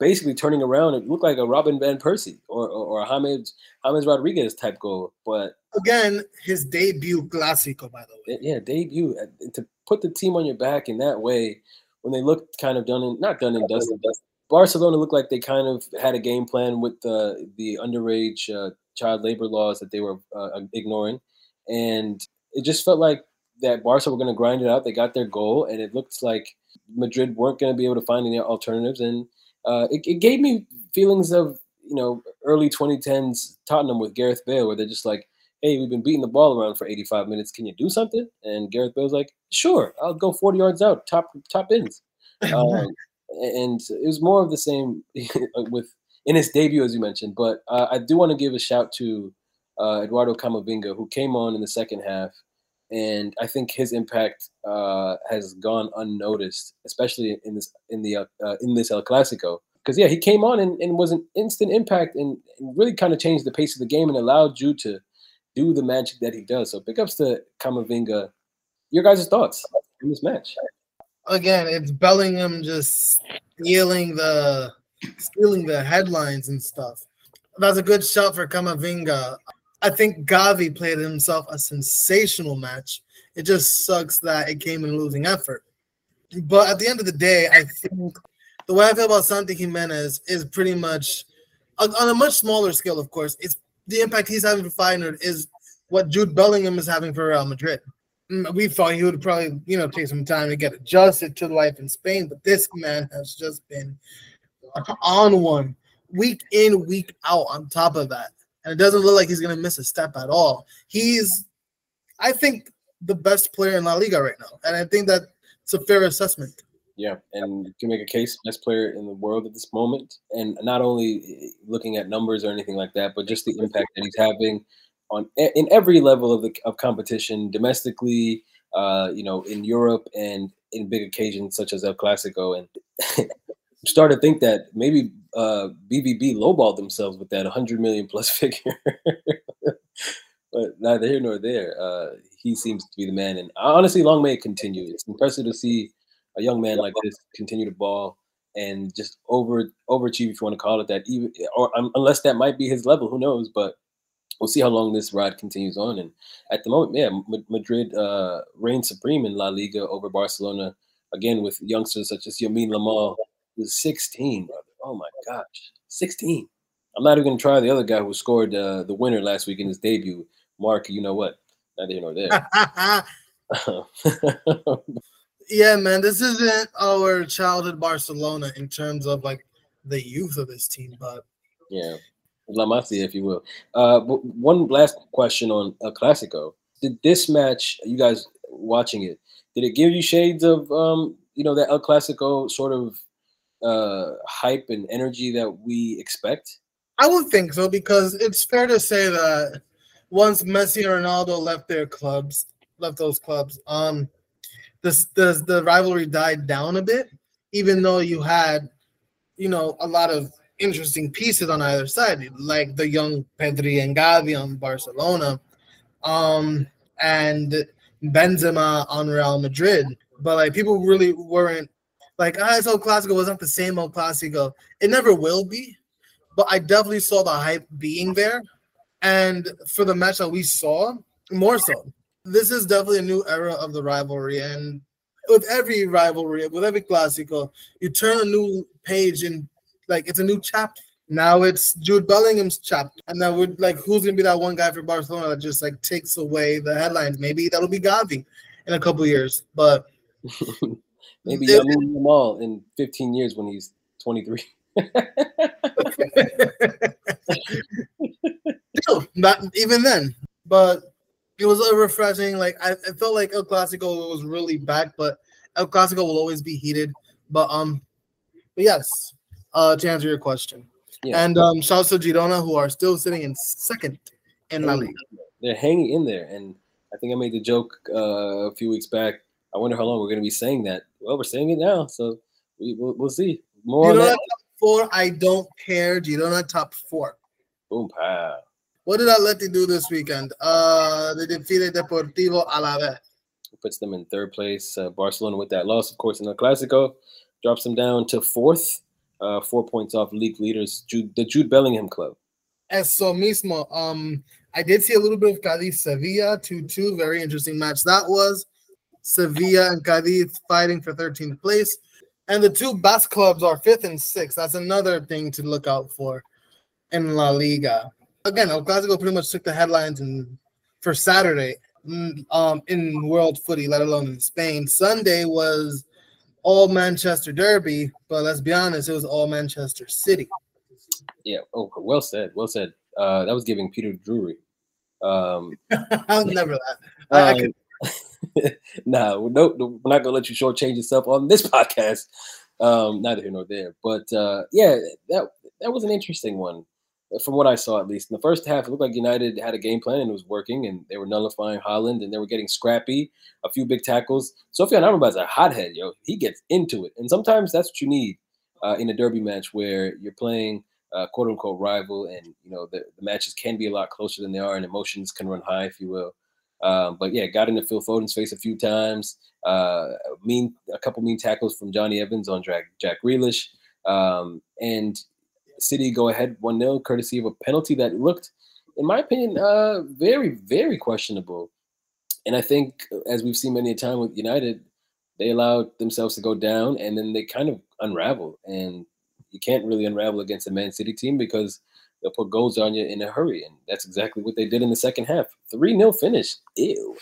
Basically turning around, it looked like a Robin Van Persie or a James Rodriguez type goal. But again, his debut Clasico, by the way. Yeah, debut. To put the team on your back in that way, when they looked kind of done and dusted. Barcelona looked like they kind of had a game plan with the underage child labor laws that they were ignoring. And it just felt like that Barca were going to grind it out. They got their goal, and it looked like Madrid weren't going to be able to find any alternatives. And it gave me feelings of, you know, early 2010s Tottenham with Gareth Bale, where they're just like, hey, we've been beating the ball around for 85 minutes. Can you do something? And Gareth Bale's like, sure, I'll go 40 yards out, top ins. And it was more of the same in his debut, as you mentioned. But I do want to give a shout to Eduardo Camavinga, who came on in the second half. And I think his impact has gone unnoticed, especially in this El Clasico. Because yeah, he came on and was an instant impact and really kind of changed the pace of the game and allowed Jude to do the magic that he does. So big ups to Camavinga. Your guys' thoughts on this match? Again, it's Bellingham just stealing the headlines and stuff. That's a good shot for Camavinga. I think Gavi played himself a sensational match. It just sucks that it came in losing effort. But at the end of the day, I think the way I feel about Santi Jimenez is pretty much, on a much smaller scale, of course, it's the impact he's having for Feyenoord is what Jude Bellingham is having for Real Madrid. We thought he would probably, you know, take some time to get adjusted to life in Spain, but this man has just been on one, week in, week out on top of that. And it doesn't look like he's going to miss a step at all. He's, I think, the best player in La Liga right now. And I think that's a fair assessment. Yeah, and you can make a case, best player in the world at this moment. And not only looking at numbers or anything like that, but just the impact that he's having in every level of competition, domestically, in Europe, and in big occasions such as El Clasico. And started to think that maybe BVB lowballed themselves with that 100 million plus figure. But neither here nor there. He seems to be the man. And honestly, long may it continue. It's impressive to see a young man like this continue to ball and just overachieve, if you want to call it that, even or unless that might be his level, who knows. But we'll see how long this ride continues on. And at the moment, yeah, Madrid reigns supreme in La Liga over Barcelona, again, with youngsters such as Lamine Yamal, who's 16, brother. Oh, my gosh, 16. I'm not even going to try the other guy who scored the winner last week in his debut. Mark, you know what? Not here nor there. Yeah, man, this isn't our childhood Barcelona in terms of, like, the youth of this team, but yeah, La Masia, if you will. One last question on El Clasico. Did this match, you guys watching it, did it give you shades of, you know, that El Clasico sort of hype and energy that we expect? I would think so, because it's fair to say that once Messi and Ronaldo left their clubs, the rivalry died down a bit, even though you had, you know, a lot of interesting pieces on either side, like the young Pedri and Gavi on Barcelona, and Benzema on Real Madrid. But, like, people really weren't like, this old Clasico was not the same old Clasico. It never will be, but I definitely saw the hype being there. And for the match that we saw, more so. This is definitely a new era of the rivalry, and with every rivalry, with every Clasico, you turn a new page and, like, it's a new chapter. Now it's Jude Bellingham's chapter. And now we're like, who's going to be that one guy for Barcelona that just, like, takes away the headlines? Maybe that'll be Gavi in a couple of years. But maybe you'll meet them all in 15 years when he's 23. No, not even then. But it was a refreshing, like, I felt like El Clasico was really back, but El Clasico will always be heated. But yes, to answer your question. Yeah. And shouts to Girona, who are still sitting in second in La Liga. They're hanging in there. And I think I made the joke a few weeks back. I wonder how long we're going to be saying that. Well, we're saying it now, so we'll see. More Girona on that. Top four, I don't care. Girona top four. Boom, pow. What did Atleti do this weekend? They defeated Deportivo Alavés. Puts them in third place. Barcelona, with that loss, of course, in the Clasico, drops them down to fourth, 4 points off league leaders, the Jude Bellingham club. Eso mismo. I did see a little bit of Cádiz-Sevilla, 2-2. Very interesting match that was. Sevilla and Cádiz fighting for 13th place. And the two Basque clubs are fifth and sixth. That's another thing to look out for in La Liga. Again, El Clasico pretty much took the headlines for Saturday in world footy, let alone in Spain. Sunday was all Manchester derby, but let's be honest, it was all Manchester City. Yeah, oh, well said, well said. That was giving Peter Drury. I was never that. No, we're not going to let you shortchange yourself on this podcast. Neither here nor there. But, yeah, that was an interesting one. From what I saw, at least in the first half, it looked like United had a game plan and it was working, and they were nullifying Haaland, and they were getting scrappy, a few big tackles. Sofyan Amrabat's a hothead, yo. He gets into it, and sometimes that's what you need in a derby match where you're playing "quote unquote" rival, and you know the matches can be a lot closer than they are, and emotions can run high, if you will. But yeah, got into Phil Foden's face a few times. A couple mean tackles from Johnny Evans on Jack Grealish, and City go ahead 1-0 courtesy of a penalty that looked, in my opinion, very, very questionable. And I think, as we've seen many a time with United, they allowed themselves to go down, and then they kind of unravel. And you can't really unravel against a Man City team because they'll put goals on you in a hurry. And that's exactly what they did in the second half. 3-0 finish. Ew.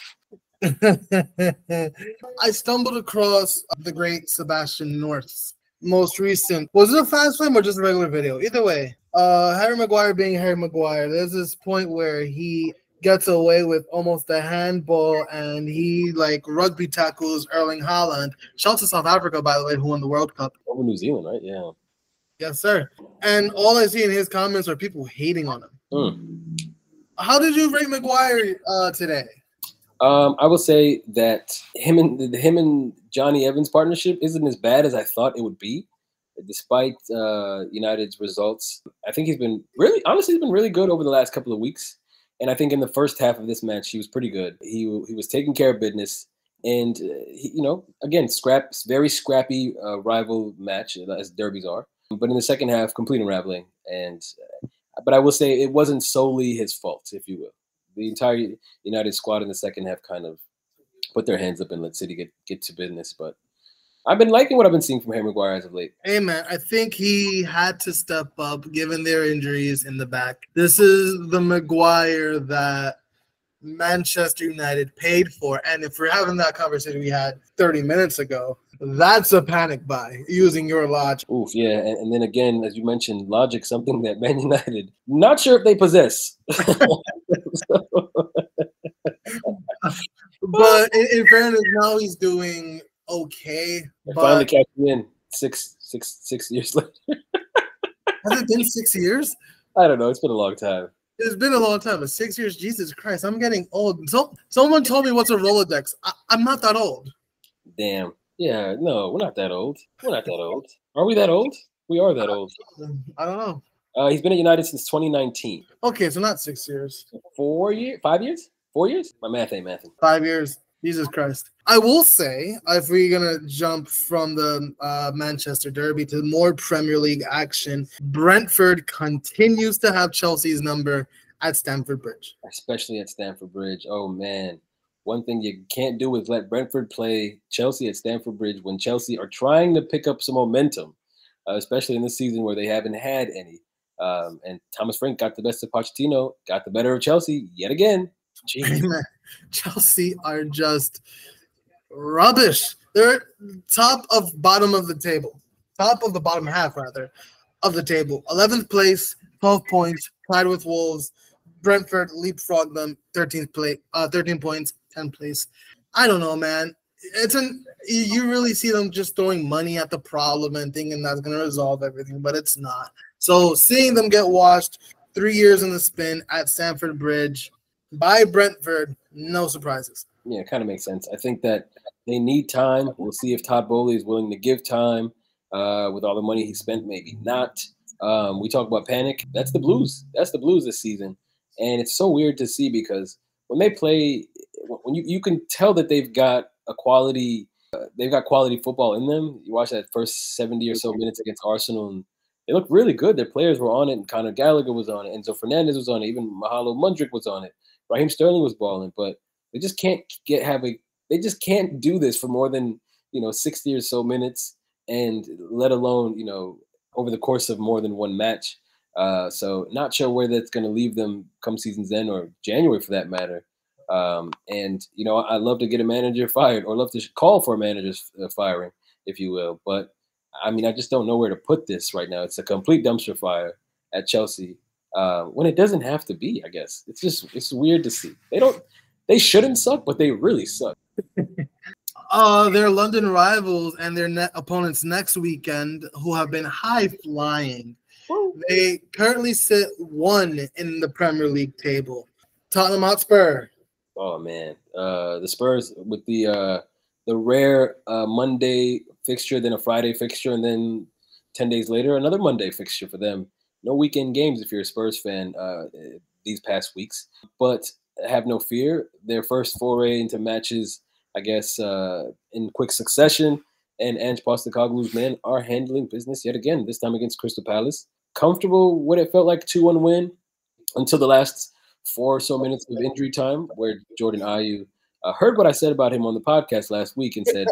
I stumbled across the great Sebastian North's most recent, was it a fast frame or just a regular video? Either way, Harry Maguire being Harry Maguire, there's this point where he gets away with almost a handball, and he, like, rugby tackles Erling Haaland. Shout out to South Africa, by the way, who won the World Cup. Over New Zealand, right? Yeah. Yes, sir. And all I see in his comments are people hating on him. How did you rate Maguire today? I will say that him and Johnny Evans' partnership isn't as bad as I thought it would be, despite United's results. I think he's been really good over the last couple of weeks. And I think in the first half of this match, he was pretty good. He was taking care of business. And, again, very scrappy rival match, as derbies are. But in the second half, complete unraveling. And But I will say it wasn't solely his fault, if you will. The entire United squad in the second half kind of put their hands up and let City get to business. But I've been liking what I've been seeing from Harry Maguire as of late. Hey, man, I think he had to step up given their injuries in the back. This is the Maguire that Manchester United paid for. And if we're having that conversation we had 30 minutes ago, that's a panic buy, using your logic. Oof, yeah. And then again, as you mentioned, logic, something that Man United, not sure if they possess. But in fairness, now he's doing okay. But finally catching in six years later. Has it been 6 years? I don't know. It's been a long time. It's been a long time, but 6 years, Jesus Christ, I'm getting old. So, someone told me what's a Rolodex. I'm not that old. Damn. Yeah, no, we're not that old. We're not that old. Are we that old? We are that old. I don't know. He's been at United since 2019. Okay, so not 6 years. 4 years? 5 years? 4 years? My math ain't mathing. 5 years. Jesus Christ. I will say, if we're going to jump from the Manchester Derby to more Premier League action, Brentford continues to have Chelsea's number at Stamford Bridge. Especially at Stamford Bridge. Oh, man. One thing you can't do is let Brentford play Chelsea at Stamford Bridge when Chelsea are trying to pick up some momentum, especially in this season where they haven't had any. And Thomas Frank got the best of Pochettino, got the better of Chelsea yet again. Jeez. Chelsea are just rubbish. They're top of the bottom half, rather, of the table. 11th place, 12 points, tied with Wolves. Brentford leapfrogged them, 13 points, 10th place. I don't know, man. You really see them just throwing money at the problem and thinking that's going to resolve everything, but it's not. So seeing them get washed 3 years in the spin at Stamford Bridge by Brentford, no surprises. Yeah, it kind of makes sense. I think that they need time. We'll see if Todd Boehly is willing to give time with all the money he spent, maybe not. We talk about panic. That's the Blues. That's the Blues this season. And it's so weird to see because when they play, when you can tell that they've got quality football in them. You watch that first 70 or so minutes against Arsenal, and they looked really good. Their players were on it, and Conor Gallagher was on it, Enzo Fernandez was on it, even Mahalo Mundrik was on it. Raheem Sterling was balling, but they just can't they just can't do this for more than 60 or so minutes, and let alone over the course of more than one match. So not sure where that's going to leave them come season's end or January for that matter. And, I love to get a manager fired or love to call for a manager's firing, if you will. But, I just don't know where to put this right now. It's a complete dumpster fire at Chelsea when it doesn't have to be, I guess. It's weird to see. They shouldn't suck, but they really suck. Their London rivals and their opponents next weekend who have been high-flying. They currently sit 1 in the Premier League table. Tottenham Hotspur. Oh man, the Spurs with the rare Monday fixture, then a Friday fixture, and then 10 days later another Monday fixture for them. No weekend games if you're a Spurs fan these past weeks. But have no fear, their first foray into matches, I guess, in quick succession. And Ange Postecoglou's men are handling business yet again, this time against Crystal Palace. Comfortable what it felt like 2-1 win until the last 4 or so minutes of injury time where Jordan Ayew heard what I said about him on the podcast last week and said,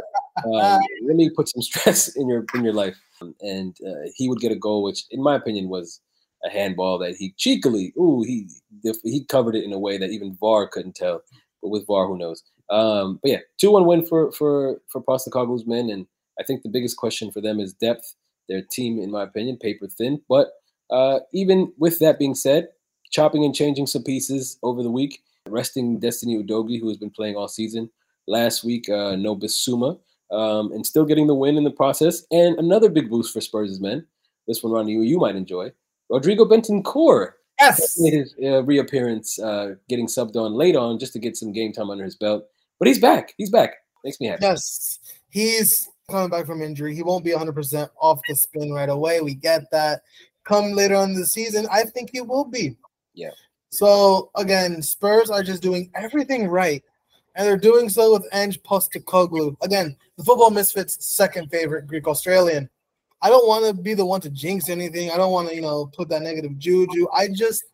really put some stress in your life. And he would get a goal, which in my opinion was a handball that he cheekily, he covered it in a way that even VAR couldn't tell. But with VAR, who knows? But yeah, 2-1 win for Postecoglou's men, and I think the biggest question for them is depth. Their team, in my opinion, paper thin. But even with that being said, chopping and changing some pieces over the week, resting Destiny Udogie, who has been playing all season. Last week, no Bissouma, and still getting the win in the process. And another big boost for Spurs' men. This one, Ronnie, you might enjoy. Rodrigo Bentancur. Yes. Made his reappearance, getting subbed on late on just to get some game time under his belt. But he's back. Makes me happy. Yes. He's coming back from injury. He won't be 100% off the spin right away. We get that. Come later on the season, I think he will be. Yeah. So, again, Spurs are just doing everything right. And they're doing so with Ange Postecoglou. Again, the Football Misfits' second favorite Greek-Australian. I don't want to be the one to jinx anything. I don't want to, you know, put that negative juju. I just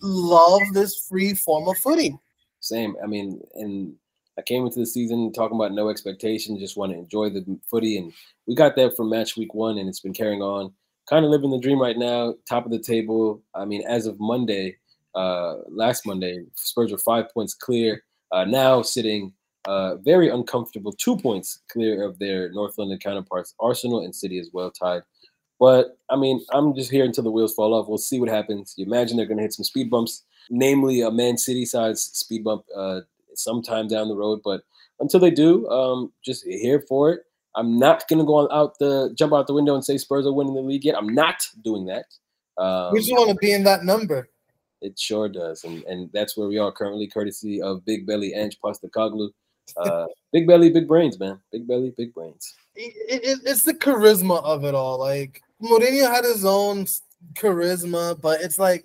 love this free form of footy. Same. I mean, and I came into the season talking about no expectations, just want to enjoy the footy. And we got that from match week one, and it's been carrying on. Kind of living the dream right now, top of the table. I mean, as of Monday, last Monday, Spurs were 5 points clear. Now sitting very uncomfortable 2 points clear of their North London counterparts, Arsenal and City as well tied. But, I mean, I'm just here until the wheels fall off. We'll see what happens. You imagine they're going to hit some speed bumps, namely a Man City side's speed bump sometime down the road. But until they do, just here for it. I'm not going to go jump out the window and say Spurs are winning the league yet. I'm not doing that. We just want to be in that number. It sure does. And that's where we are currently, courtesy of Big Belly Ange Postacoglu. Big Belly, big brains, man. Big Belly, big brains. It's the charisma of it all. Like, Mourinho had his own charisma, but it's like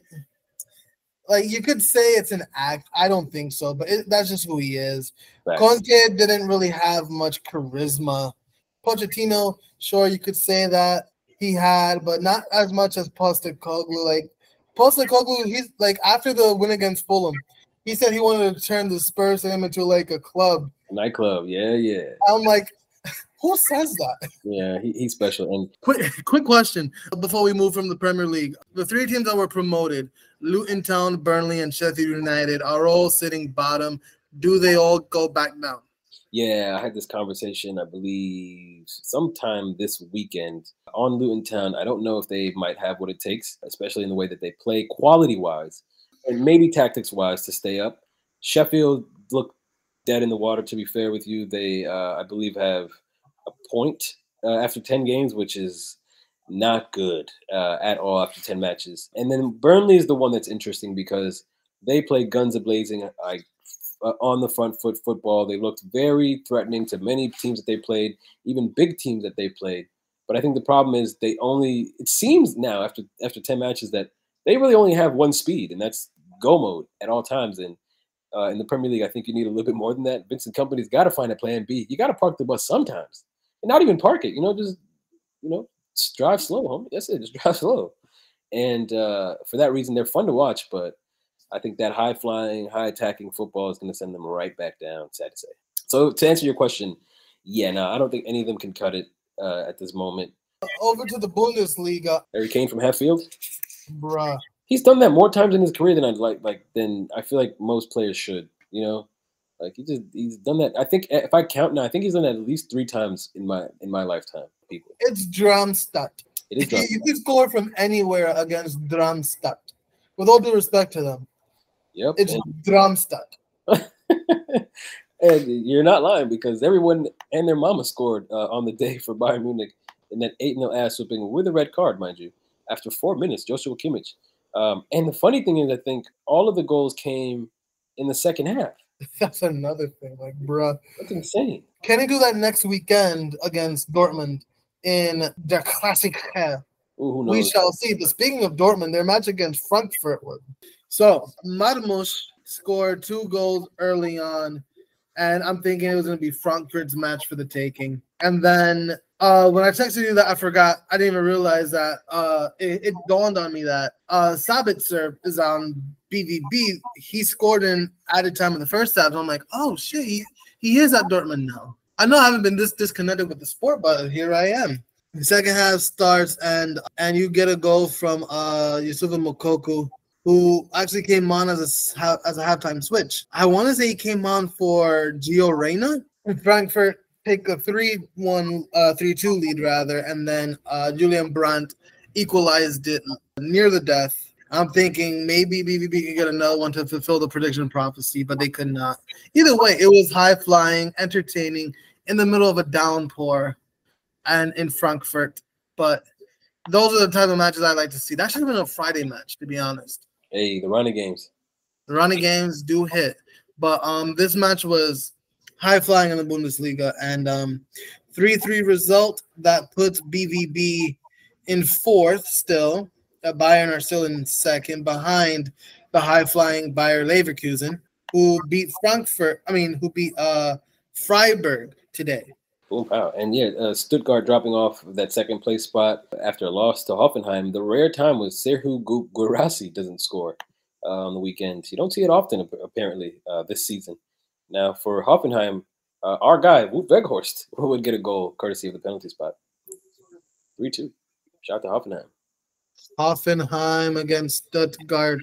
you could say it's an act. I don't think so, but that's just who he is. Right. Conte didn't really have much charisma. Pochettino, sure, you could say that he had, but not as much as Postecoglou. Like, Postecoglou, he's like, after the win against Fulham, he said he wanted to turn the Spurs and him into like a club. A nightclub, yeah. I'm like, who says that? Yeah, he's special. And quick question before we move from the Premier League. The three teams that were promoted, Luton Town, Burnley, and Sheffield United, are all sitting bottom. Do they all go back down? Yeah, I had this conversation, I believe, sometime this weekend on Luton Town. I don't know if they might have what it takes, especially in the way that they play quality-wise and maybe tactics-wise to stay up. Sheffield looked dead in the water, to be fair with you. They, I believe, have a point after 10 games, which is not good at all after 10 matches. And then Burnley is the one that's interesting because they play guns a-blazing, on the front foot football. They looked very threatening to many teams that they played, even big teams that they played. But I think the problem is they only, it seems now after 10 matches that they really only have one speed, and that's go mode at all times. And in the Premier League, I think you need a little bit more than that. Vincent Kompany's got to find a plan B. You got to park the bus sometimes and not even park it. Just drive slow, homie. That's it. Just drive slow. And for that reason, they're fun to watch, but I think that high-flying, high-attacking football is going to send them right back down, sad to say. So to answer your question, I don't think any of them can cut it at this moment. Over to the Bundesliga. Erik Kane from Hatfield? Bruh. He's done that more times in his career than I'd like than I feel like most players should, you know? Like, he's done that. I think, if I count now, I think he's done that at least three times in my lifetime, people. It's Darmstadt. It is Darmstadt. You can score from anywhere against Darmstadt. With all due respect to them. Yep, it's Darmstadt. And you're not lying because everyone and their mama scored on the day for Bayern Munich in that 8-0 ass whipping with a red card, mind you, after 4 minutes, Joshua Kimmich. And the funny thing is, I think all of the goals came in the second half. That's another thing, like, bruh. That's insane. Can he do that next weekend against Dortmund in Der Klassiker? Ooh, who knows? We shall see. But speaking of Dortmund, their match against Frankfurt was. So, Marmoush scored two goals early on, and I'm thinking it was going to be Frankfurt's match for the taking. And then when I texted you that, I forgot. I didn't even realize that. It dawned on me that Sabitzer is on BVB. He scored in added time in the first half. And I'm like, oh, shit, he is at Dortmund now. I know I haven't been this disconnected with the sport, but here I am. The second half starts, and you get a goal from Yusufa Moukoko, who actually came on as a halftime switch. I want to say he came on for Gio Reyna. Frankfurt take a 3-2 lead, rather, and then Julian Brandt equalized it near the death. I'm thinking maybe BVB could get another one to fulfill the prediction prophecy, but they could not. Either way, it was high-flying, entertaining, in the middle of a downpour and in Frankfurt, but those are the type of matches I like to see. That should have been a Friday match, to be honest. Hey, the Ronnie games. The Ronnie games do hit. But this match was high-flying in the Bundesliga, and 3-3 result that puts BVB in fourth still. Bayern are still in second behind the high-flying Bayer Leverkusen, who beat Freiburg today. Oh, wow. And yeah, Stuttgart dropping off that second place spot after a loss to Hoffenheim. The rare time was Serhou Guirassy doesn't score on the weekend. You don't see it often, apparently, this season. Now, for Hoffenheim, our guy, Wout Weghorst, would get a goal courtesy of the penalty spot. 3-2. Shout out to Hoffenheim. Hoffenheim against Stuttgart.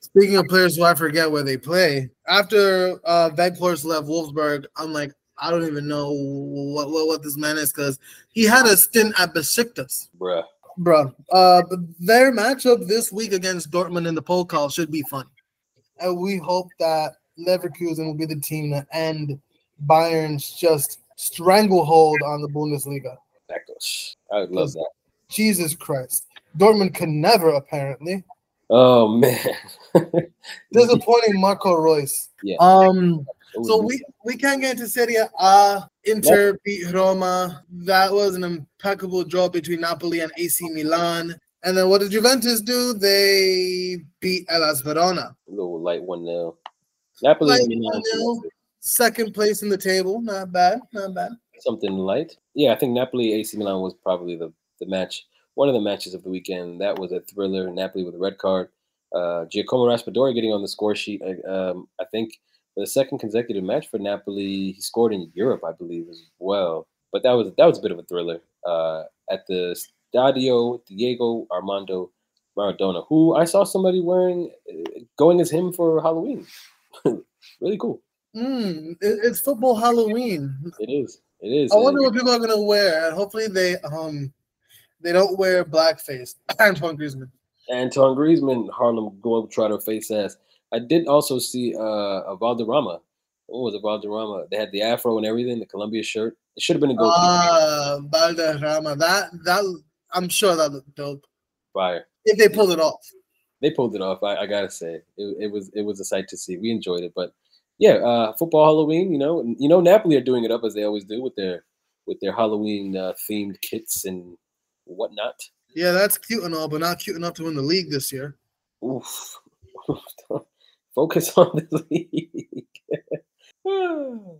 Speaking of players who I forget where they play, after Weghorst left Wolfsburg, I'm like, I don't even know what this man is, because he had a stint at Besiktas. Bruh. Their matchup this week against Dortmund in the poll call should be fun. And we hope that Leverkusen will be the team that end Bayern's just stranglehold on the Bundesliga. I would love that. Jesus Christ. Dortmund can never, apparently. Oh, man. Disappointing Marco Reus. Yeah. So we can't get into Serie A. Inter beat Roma. That was an impeccable draw between Napoli and AC Milan. And then what did Juventus do? They beat Hellas Verona. A little light 1-0. Napoli light 1-0. Second place in the table. Not bad. Something light. Yeah, I think Napoli, AC Milan was probably the match. One of the matches of the weekend. That was a thriller. Napoli with a red card. Giacomo Raspadori getting on the score sheet. I think for the second consecutive match for Napoli, he scored in Europe, I believe, as well. But that was a bit of a thriller at the Stadio Diego Armando Maradona, who I saw somebody wearing, going as him for Halloween. Really cool. It's football Halloween. It is. I wonder what people are going to wear. Hopefully they don't wear blackface. Antoine Griezmann, Harlem Globetrotter face ass. I did also see a Valderrama. What was it, Valderrama? They had the afro and everything, the Columbia shirt. It should have been a goal. Valderrama. That I'm sure that looked dope. Fire. If they pulled it off. They pulled it off. I gotta say, it was a sight to see. We enjoyed it, but yeah, football Halloween. You know, Napoli are doing it up as they always do with their Halloween themed kits and whatnot. Yeah, that's cute and all, but not cute enough to win the league this year. Oof. Focus on the league.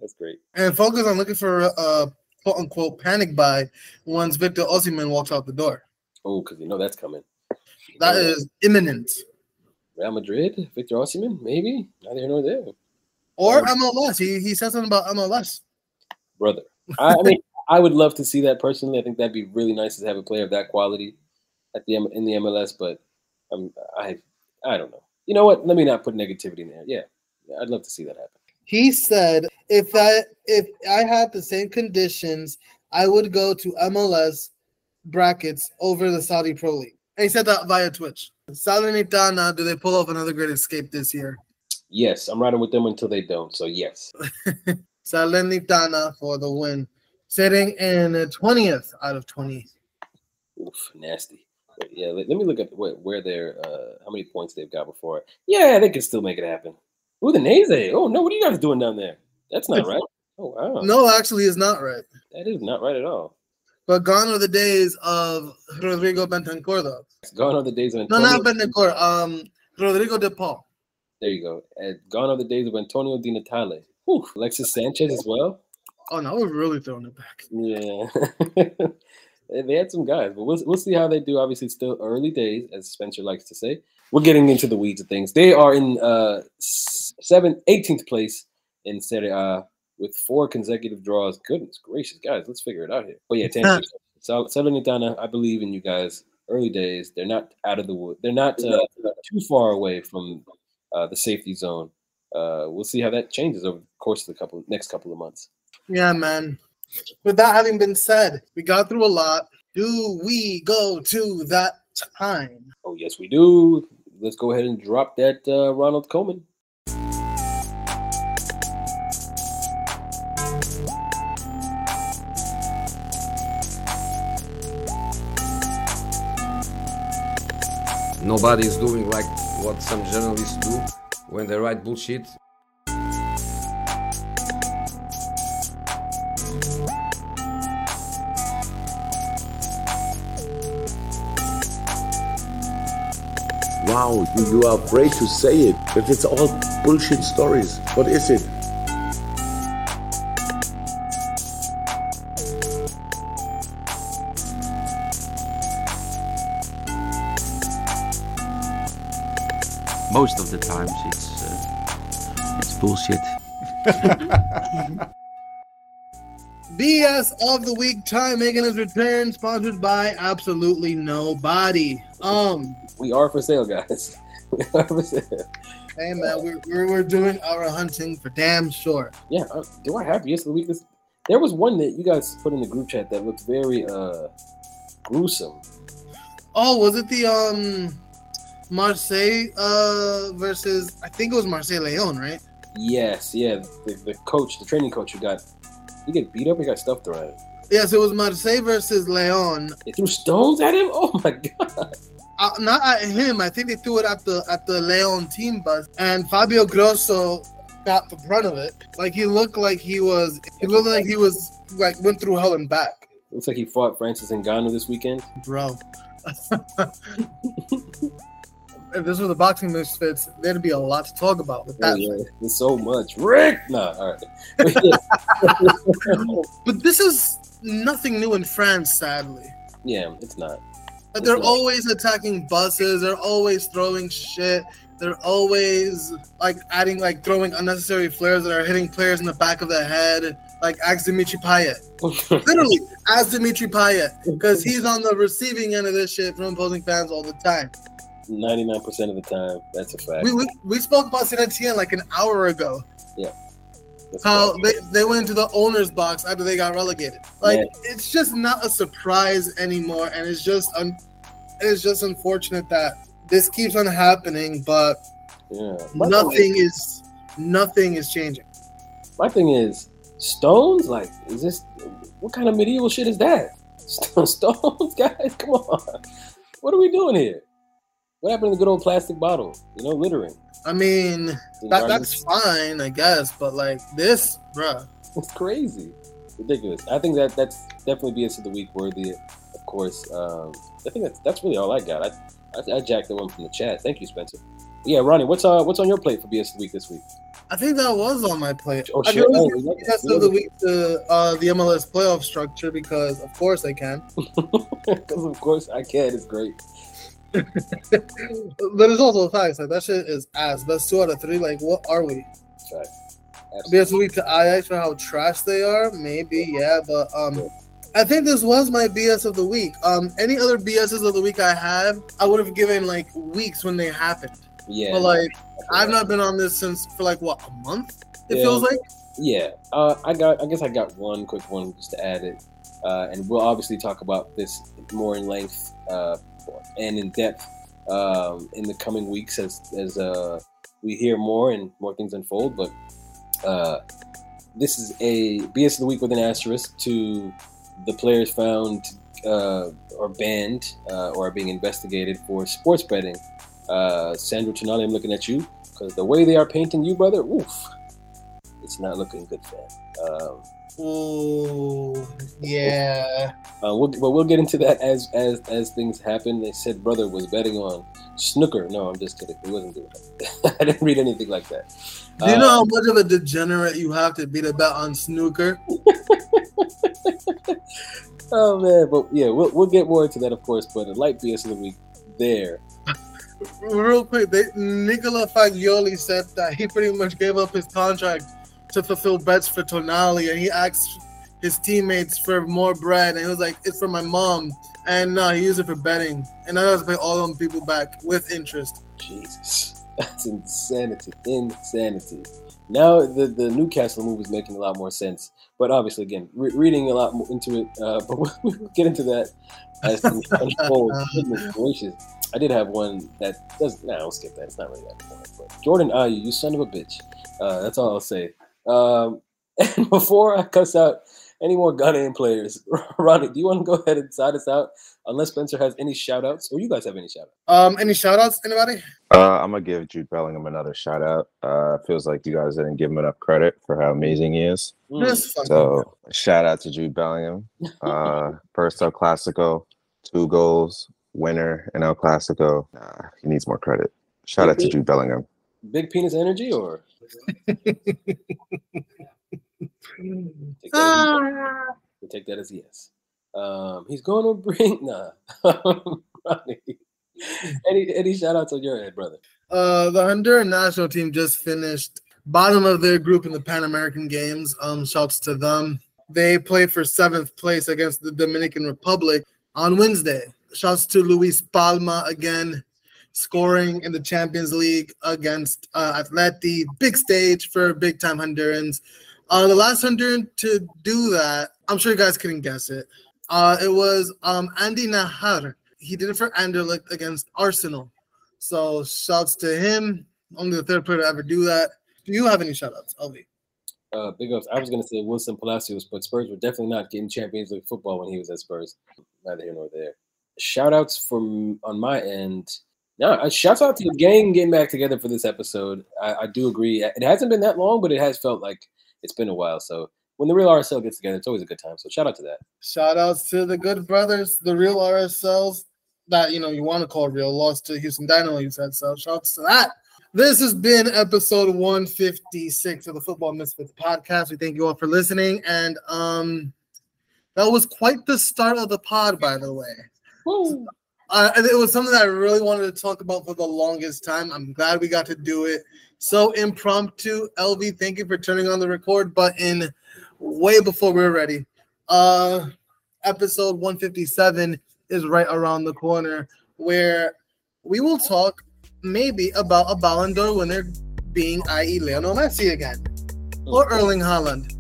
That's great. And focus on looking for a quote-unquote panic buy once Victor Osimhen walks out the door. Oh, because you know that's coming. That is imminent. Real Madrid, Victor Osimhen, maybe? Neither here nor there. Or MLS. He said something about MLS. Brother. I mean, I would love to see that personally. I think that'd be really nice to have a player of that quality in the MLS, but I don't know. You know what? Let me not put negativity in there. Yeah, I'd love to see that happen. He said, if I had the same conditions, I would go to MLS brackets over the Saudi Pro League. And he said that via Twitch. Salernitana, do they pull off another great escape this year? Yes, I'm riding with them until they don't, so yes. Salernitana for the win. Sitting in 20th out of 20. Oof, nasty. Yeah, let me look at where they're how many points they've got before. Yeah, they can still make it happen. Udinese. Oh, no, what are you guys doing down there? That's not right. Oh, wow. No, actually, it's not right. That is not right at all. But gone are the days of Rodrigo Bentancur, though. Gone are the days of Antonio. No, not Bentancur. Rodrigo De Paul. There you go. Gone are the days of Antonio Di Natale. Whew. Alexis Sanchez as well. Oh, no, we're really throwing it back. Yeah. They had some guys, but we'll see how they do. Obviously, it's still early days, as Spencer likes to say. We're getting into the weeds of things. They are in 18th place in Serie A with 4 consecutive draws. Goodness gracious, guys, let's figure it out here. But yeah, Salernitana, I believe in you guys. Early days, they're not out of the wood. They're not too far away from the safety zone. We'll see how that changes over the course of the next couple of months. Yeah, man. With that having been said, we got through a lot. Do we go to that time? Oh, yes, we do. Let's go ahead and drop that Ronald Koeman. Nobody's doing like what some journalists do when they write bullshit. Wow, you are afraid to say it, but it's all bullshit stories. What is it? most of the times it's bullshit. BS of the week time making his return, sponsored by absolutely nobody. We are for sale, guys. We are for sale. Hey man, we're doing our hunting for damn sure. Yeah, do I have BS of the week? There was one that you guys put in the group chat that looked very gruesome. Oh, was it the Marseille versus? I think it was Marseille Lyon, right? Yes, yeah. The coach, the training coach, he got beat up. He got stuffed around him. Yes, it was Marseille versus Lyon. They threw stones at him. Oh my god! Not at him. I think they threw it at the Lyon team bus, and Fabio Grosso got in front of it. Like he looked like he went through hell and back. Looks like he fought Francis Ngannou this weekend, bro. If this was the boxing misfits, there'd be a lot to talk about with that. Yeah, there's so much. Rick! No, all right. But this is nothing new in France, sadly. Yeah, it's not. But they're always attacking buses. They're always throwing shit. They're always throwing unnecessary flares that are hitting players in the back of the head. Like, ask Dimitri Payet. Literally, ask Dimitri Payet. Because he's on the receiving end of this shit from opposing fans all the time. 99% of the time, that's a fact. We spoke about Saint Etienne like an hour ago. Yeah. How they went into the owner's box after they got relegated. Like, man, it's just not a surprise anymore, and it's just unfortunate that this keeps on happening, but yeah. Nothing is changing. My thing is, stones? Like, is this, what kind of medieval shit is that? Stones, guys? Come on. What are we doing here? What happened to the good old plastic bottle? You know, littering. I mean, that's fine, I guess, but like this, bruh. It's crazy. Ridiculous. I think that's definitely BS of the week worthy, of course. I think that's really all I got. I jacked the one from the chat. Thank you, Spencer. Yeah, Ronnie, what's on your plate for BS of the week this week? I think that was on my plate. Oh, shit. That's the week to the MLS playoff structure because, of course, I can. Because, of course, I can. It's great. But it's also facts. Like, that shit is ass. That's 2 out of 3. Like, what are we? Right. BS week to Ajax for how trash they are. Maybe, yeah. But I think this was my BS of the week. Any other BSs of the week I had, I would have given like weeks when they happened. Yeah. But like, I've not been on this since for like what, a month? It feels like. Yeah. I guess I got one quick one just to add it, and we'll obviously talk about this more in length. And in depth in the coming weeks as we hear more and more things unfold. But this is a BS of the week with an asterisk to the players found or banned or are being investigated for sports betting. Sandro Tonali, I'm looking at you because the way they are painting you, brother, oof, it's not looking good, fam. Ooh, yeah. We'll get into that as things happen. They said brother was betting on snooker. No, I'm just kidding. He wasn't doing that. I didn't read anything like that. Do you know how much of a degenerate you have to be to bet on snooker? Oh man, but yeah, we'll get more into that, of course. But a light BS of the week there. Real quick, Nicola Fagioli said that he pretty much gave up his contract to fulfill bets for Tonali, and he asked his teammates for more bread, and he was like, it's for my mom, and no, he used it for betting, and I had to pay all them people back with interest. Jesus, that's insanity. Now the Newcastle move is making a lot more sense, but obviously, again, reading a lot more into it, but we'll get into that as things unfold. Goodness gracious. I did have one that doesn't, I'll skip that, it's not really that important, but Jordan Ayew, you son of a bitch. That's all I'll say. And before I cuss out any more Ghanaian players, Ronnie, do you want to go ahead and side us out? Unless Spencer has any shout-outs, or you guys have any shout-outs? Any shout-outs, anybody? I'm going to give Jude Bellingham another shout-out. Feels like you guys didn't give him enough credit for how amazing he is. So, shout-out to Jude Bellingham. First El Clasico, 2 goals, winner in El Clasico. Nah, he needs more credit. Shout-out to Jude Bellingham. Big penis energy, or...? Take that as yes. He's going to bring Ronnie. Any shout-outs on your end, brother? The Honduran national team just finished bottom of their group in the Pan American Games. Shouts to them. They played for 7th place against the Dominican Republic on Wednesday. Shouts to Luis Palma again, scoring in the Champions League against Atleti. Big stage for big-time Hondurans. The last Honduran to do that, I'm sure you guys couldn't guess it. It was Andy Nahar. He did it for Anderlecht against Arsenal. So shouts to him. Only the third player to ever do that. Do you have any shout-outs, Alvi? Big ups. I was going to say Wilson Palacios, but Spurs were definitely not getting Champions League football when he was at Spurs. Neither here nor there. Shout-outs from on my end. No, shouts out to the gang getting back together for this episode. I do agree. It hasn't been that long, but it has felt like it's been a while. So when the real RSL gets together, it's always a good time. So shout-out to that. Shout-outs to the good brothers, the real RSLs that, you want to call real. Lost to Houston Dynamo, you said. So shout-outs to that. This has been episode 156 of the Football Misfits podcast. We thank you all for listening. And that was quite the start of the pod, by the way. Woo. It was something that I really wanted to talk about for the longest time. I'm glad we got to do it. So impromptu. LV, thank you for turning on the record button way before we were ready. Episode 157 is right around the corner, where we will talk maybe about a Ballon d'Or winner being, i.e. Lionel Messi again, or Erling Haaland,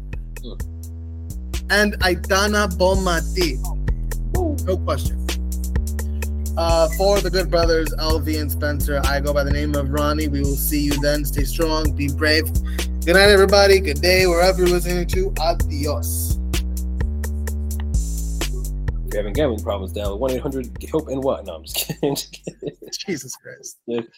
and Aitana Bonmati. No question. For the good brothers, LV and Spencer, I go by the name of Ronnie. We will see you then. Stay strong. Be brave. Good night, everybody. Good day, wherever you're listening to. Adios. If you're having gambling problems, down 1-800-HOPE-NY. No, I'm just kidding. Jesus Christ.